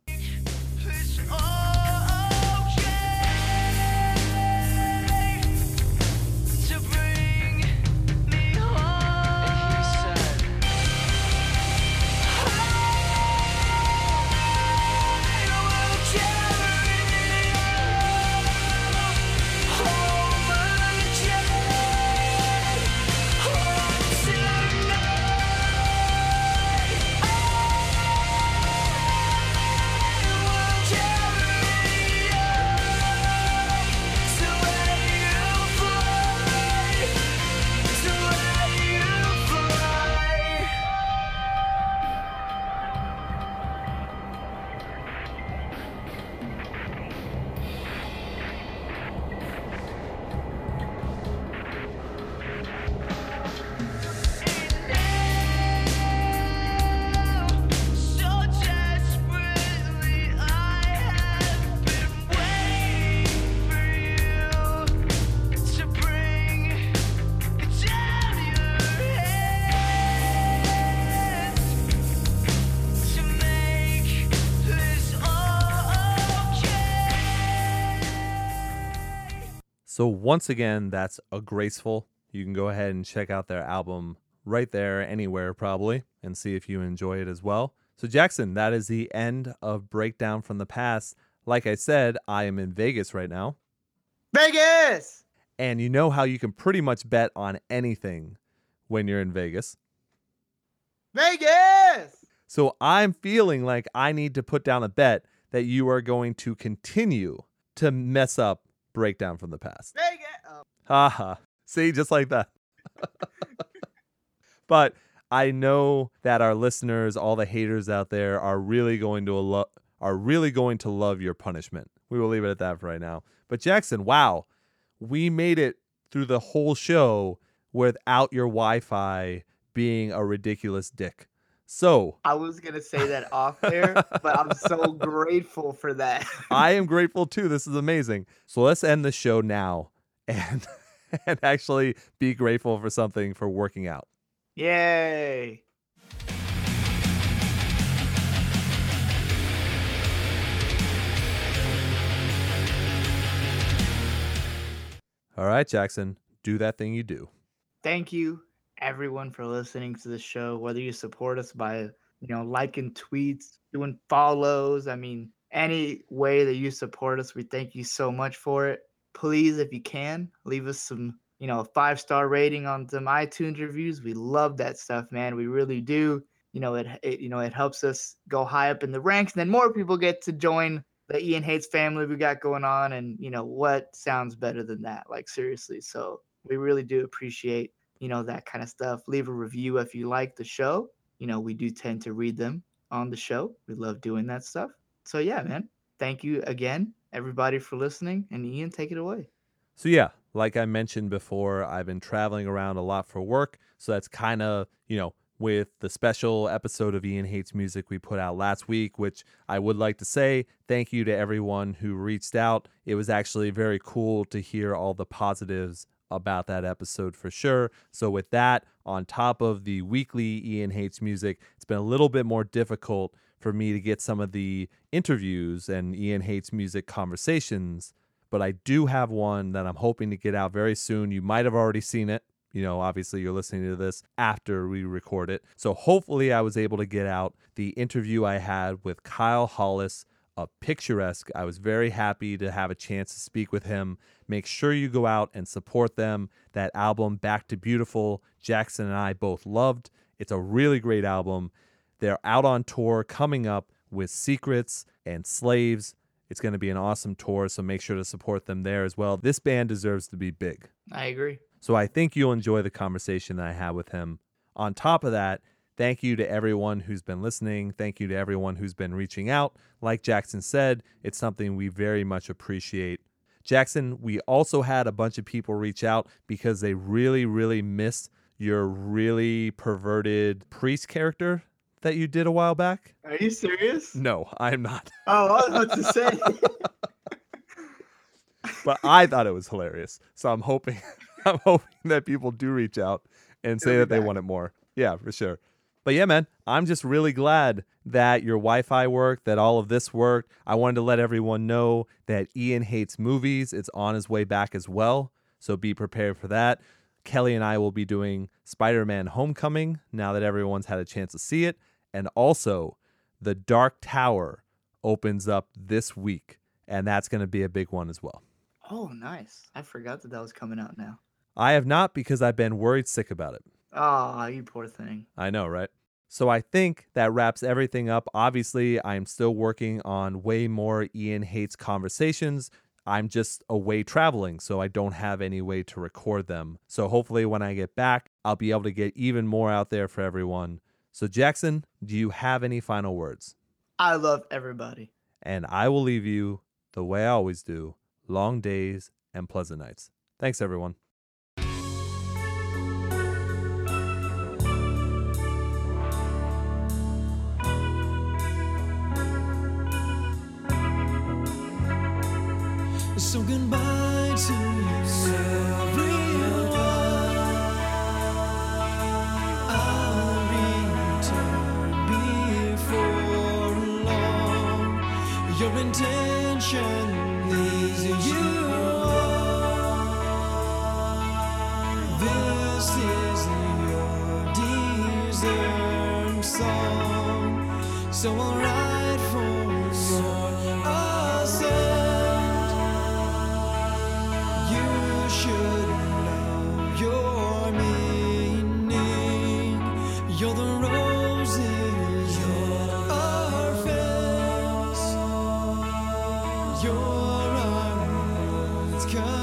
So once again, that's A Graceful. You can go ahead and check out their album right there, anywhere probably, and see if you enjoy it as well. So Jackson, that is the end of Breakdown from the Past. Like I said, I am in Vegas right now. Vegas! And you know how you can pretty much bet on anything when you're in Vegas. Vegas! So I'm feeling like I need to put down a bet that you are going to continue to mess up Breakdown from the Past. Vegas! Oh. Haha. See, just like that. But I know that our listeners, all the haters out there, are really going to love your punishment. We will leave it at that for right now. But Jackson, wow, we made it through the whole show without your Wi-Fi being a ridiculous dick. So I was going to say that off air, but I'm so grateful for that. I am grateful too. This is amazing. So let's end the show now and actually be grateful for something for working out. Yay. All right, Jackson, do that thing you do. Thank you, everyone, for listening to the show, whether you support us by, liking tweets, doing follows. I mean, any way that you support us, we thank you so much for it. Please, if you can, leave us some, a 5-star rating on some iTunes reviews. We love that stuff, man. We really do. It helps us go high up in the ranks, and then more people get to join the Ian Hates family we got going on, and what sounds better than that? Like, seriously. So we really do appreciate, that kind of stuff. Leave a review if you like the show. We do tend to read them on the show. We love doing that stuff. So yeah, man, thank you again, everybody, for listening. And Ian, take it away. So yeah, like I mentioned before, I've been traveling around a lot for work. So that's kind of, with the special episode of Ian Hates Music we put out last week, which I would like to say thank you to everyone who reached out. It was actually very cool to hear all the positives about that episode for sure. So with that, on top of the weekly Ian Hates Music, it's been a little bit more difficult for me to get some of the interviews and Ian Hates Music conversations, but I do have one that I'm hoping to get out very soon. You might have already seen it. Obviously you're listening to this after we record it. So hopefully I was able to get out the interview I had with Kyle Hollis of Picturesque. I was very happy to have a chance to speak with him. Make sure you go out and support them. That album, Back to Beautiful, Jackson and I both loved. It's a really great album. They're out on tour coming up with Secrets and Slaves. It's going to be an awesome tour, so make sure to support them there as well. This band deserves to be big. I agree. So I think you'll enjoy the conversation that I had with him. On top of that, thank you to everyone who's been listening. Thank you to everyone who's been reaching out. Like Jackson said, it's something we very much appreciate. Jackson, we also had a bunch of people reach out because they really, really missed your really perverted priest character that you did a while back. Are you serious? No, I'm not. Oh, I was about to say. But I thought it was hilarious. So I'm hoping that people do reach out and say that they want it more. Yeah, for sure. But yeah, man, I'm just really glad that your Wi-Fi worked, that all of this worked. I wanted to let everyone know that Ian Hates Movies. It's on his way back as well. So be prepared for that. Kelly and I will be doing Spider-Man Homecoming now that everyone's had a chance to see it. And also, The Dark Tower opens up this week. And that's going to be a big one as well. Oh, nice. I forgot that was coming out now. I have not, because I've been worried sick about it. Oh, you poor thing. I know, right? So I think that wraps everything up. Obviously, I'm still working on way more Ian Hates conversations. I'm just away traveling, so I don't have any way to record them. So hopefully when I get back, I'll be able to get even more out there for everyone. So Jackson, do you have any final words? I love everybody. And I will leave you the way I always do. Long days and pleasant nights. Thanks, everyone. So goodbye to you, everyone. I'll return before long. Your intention is you. awesome song. So I'll write for your awesome. You should know your meaning. You're the roses, you're our face, you're our words.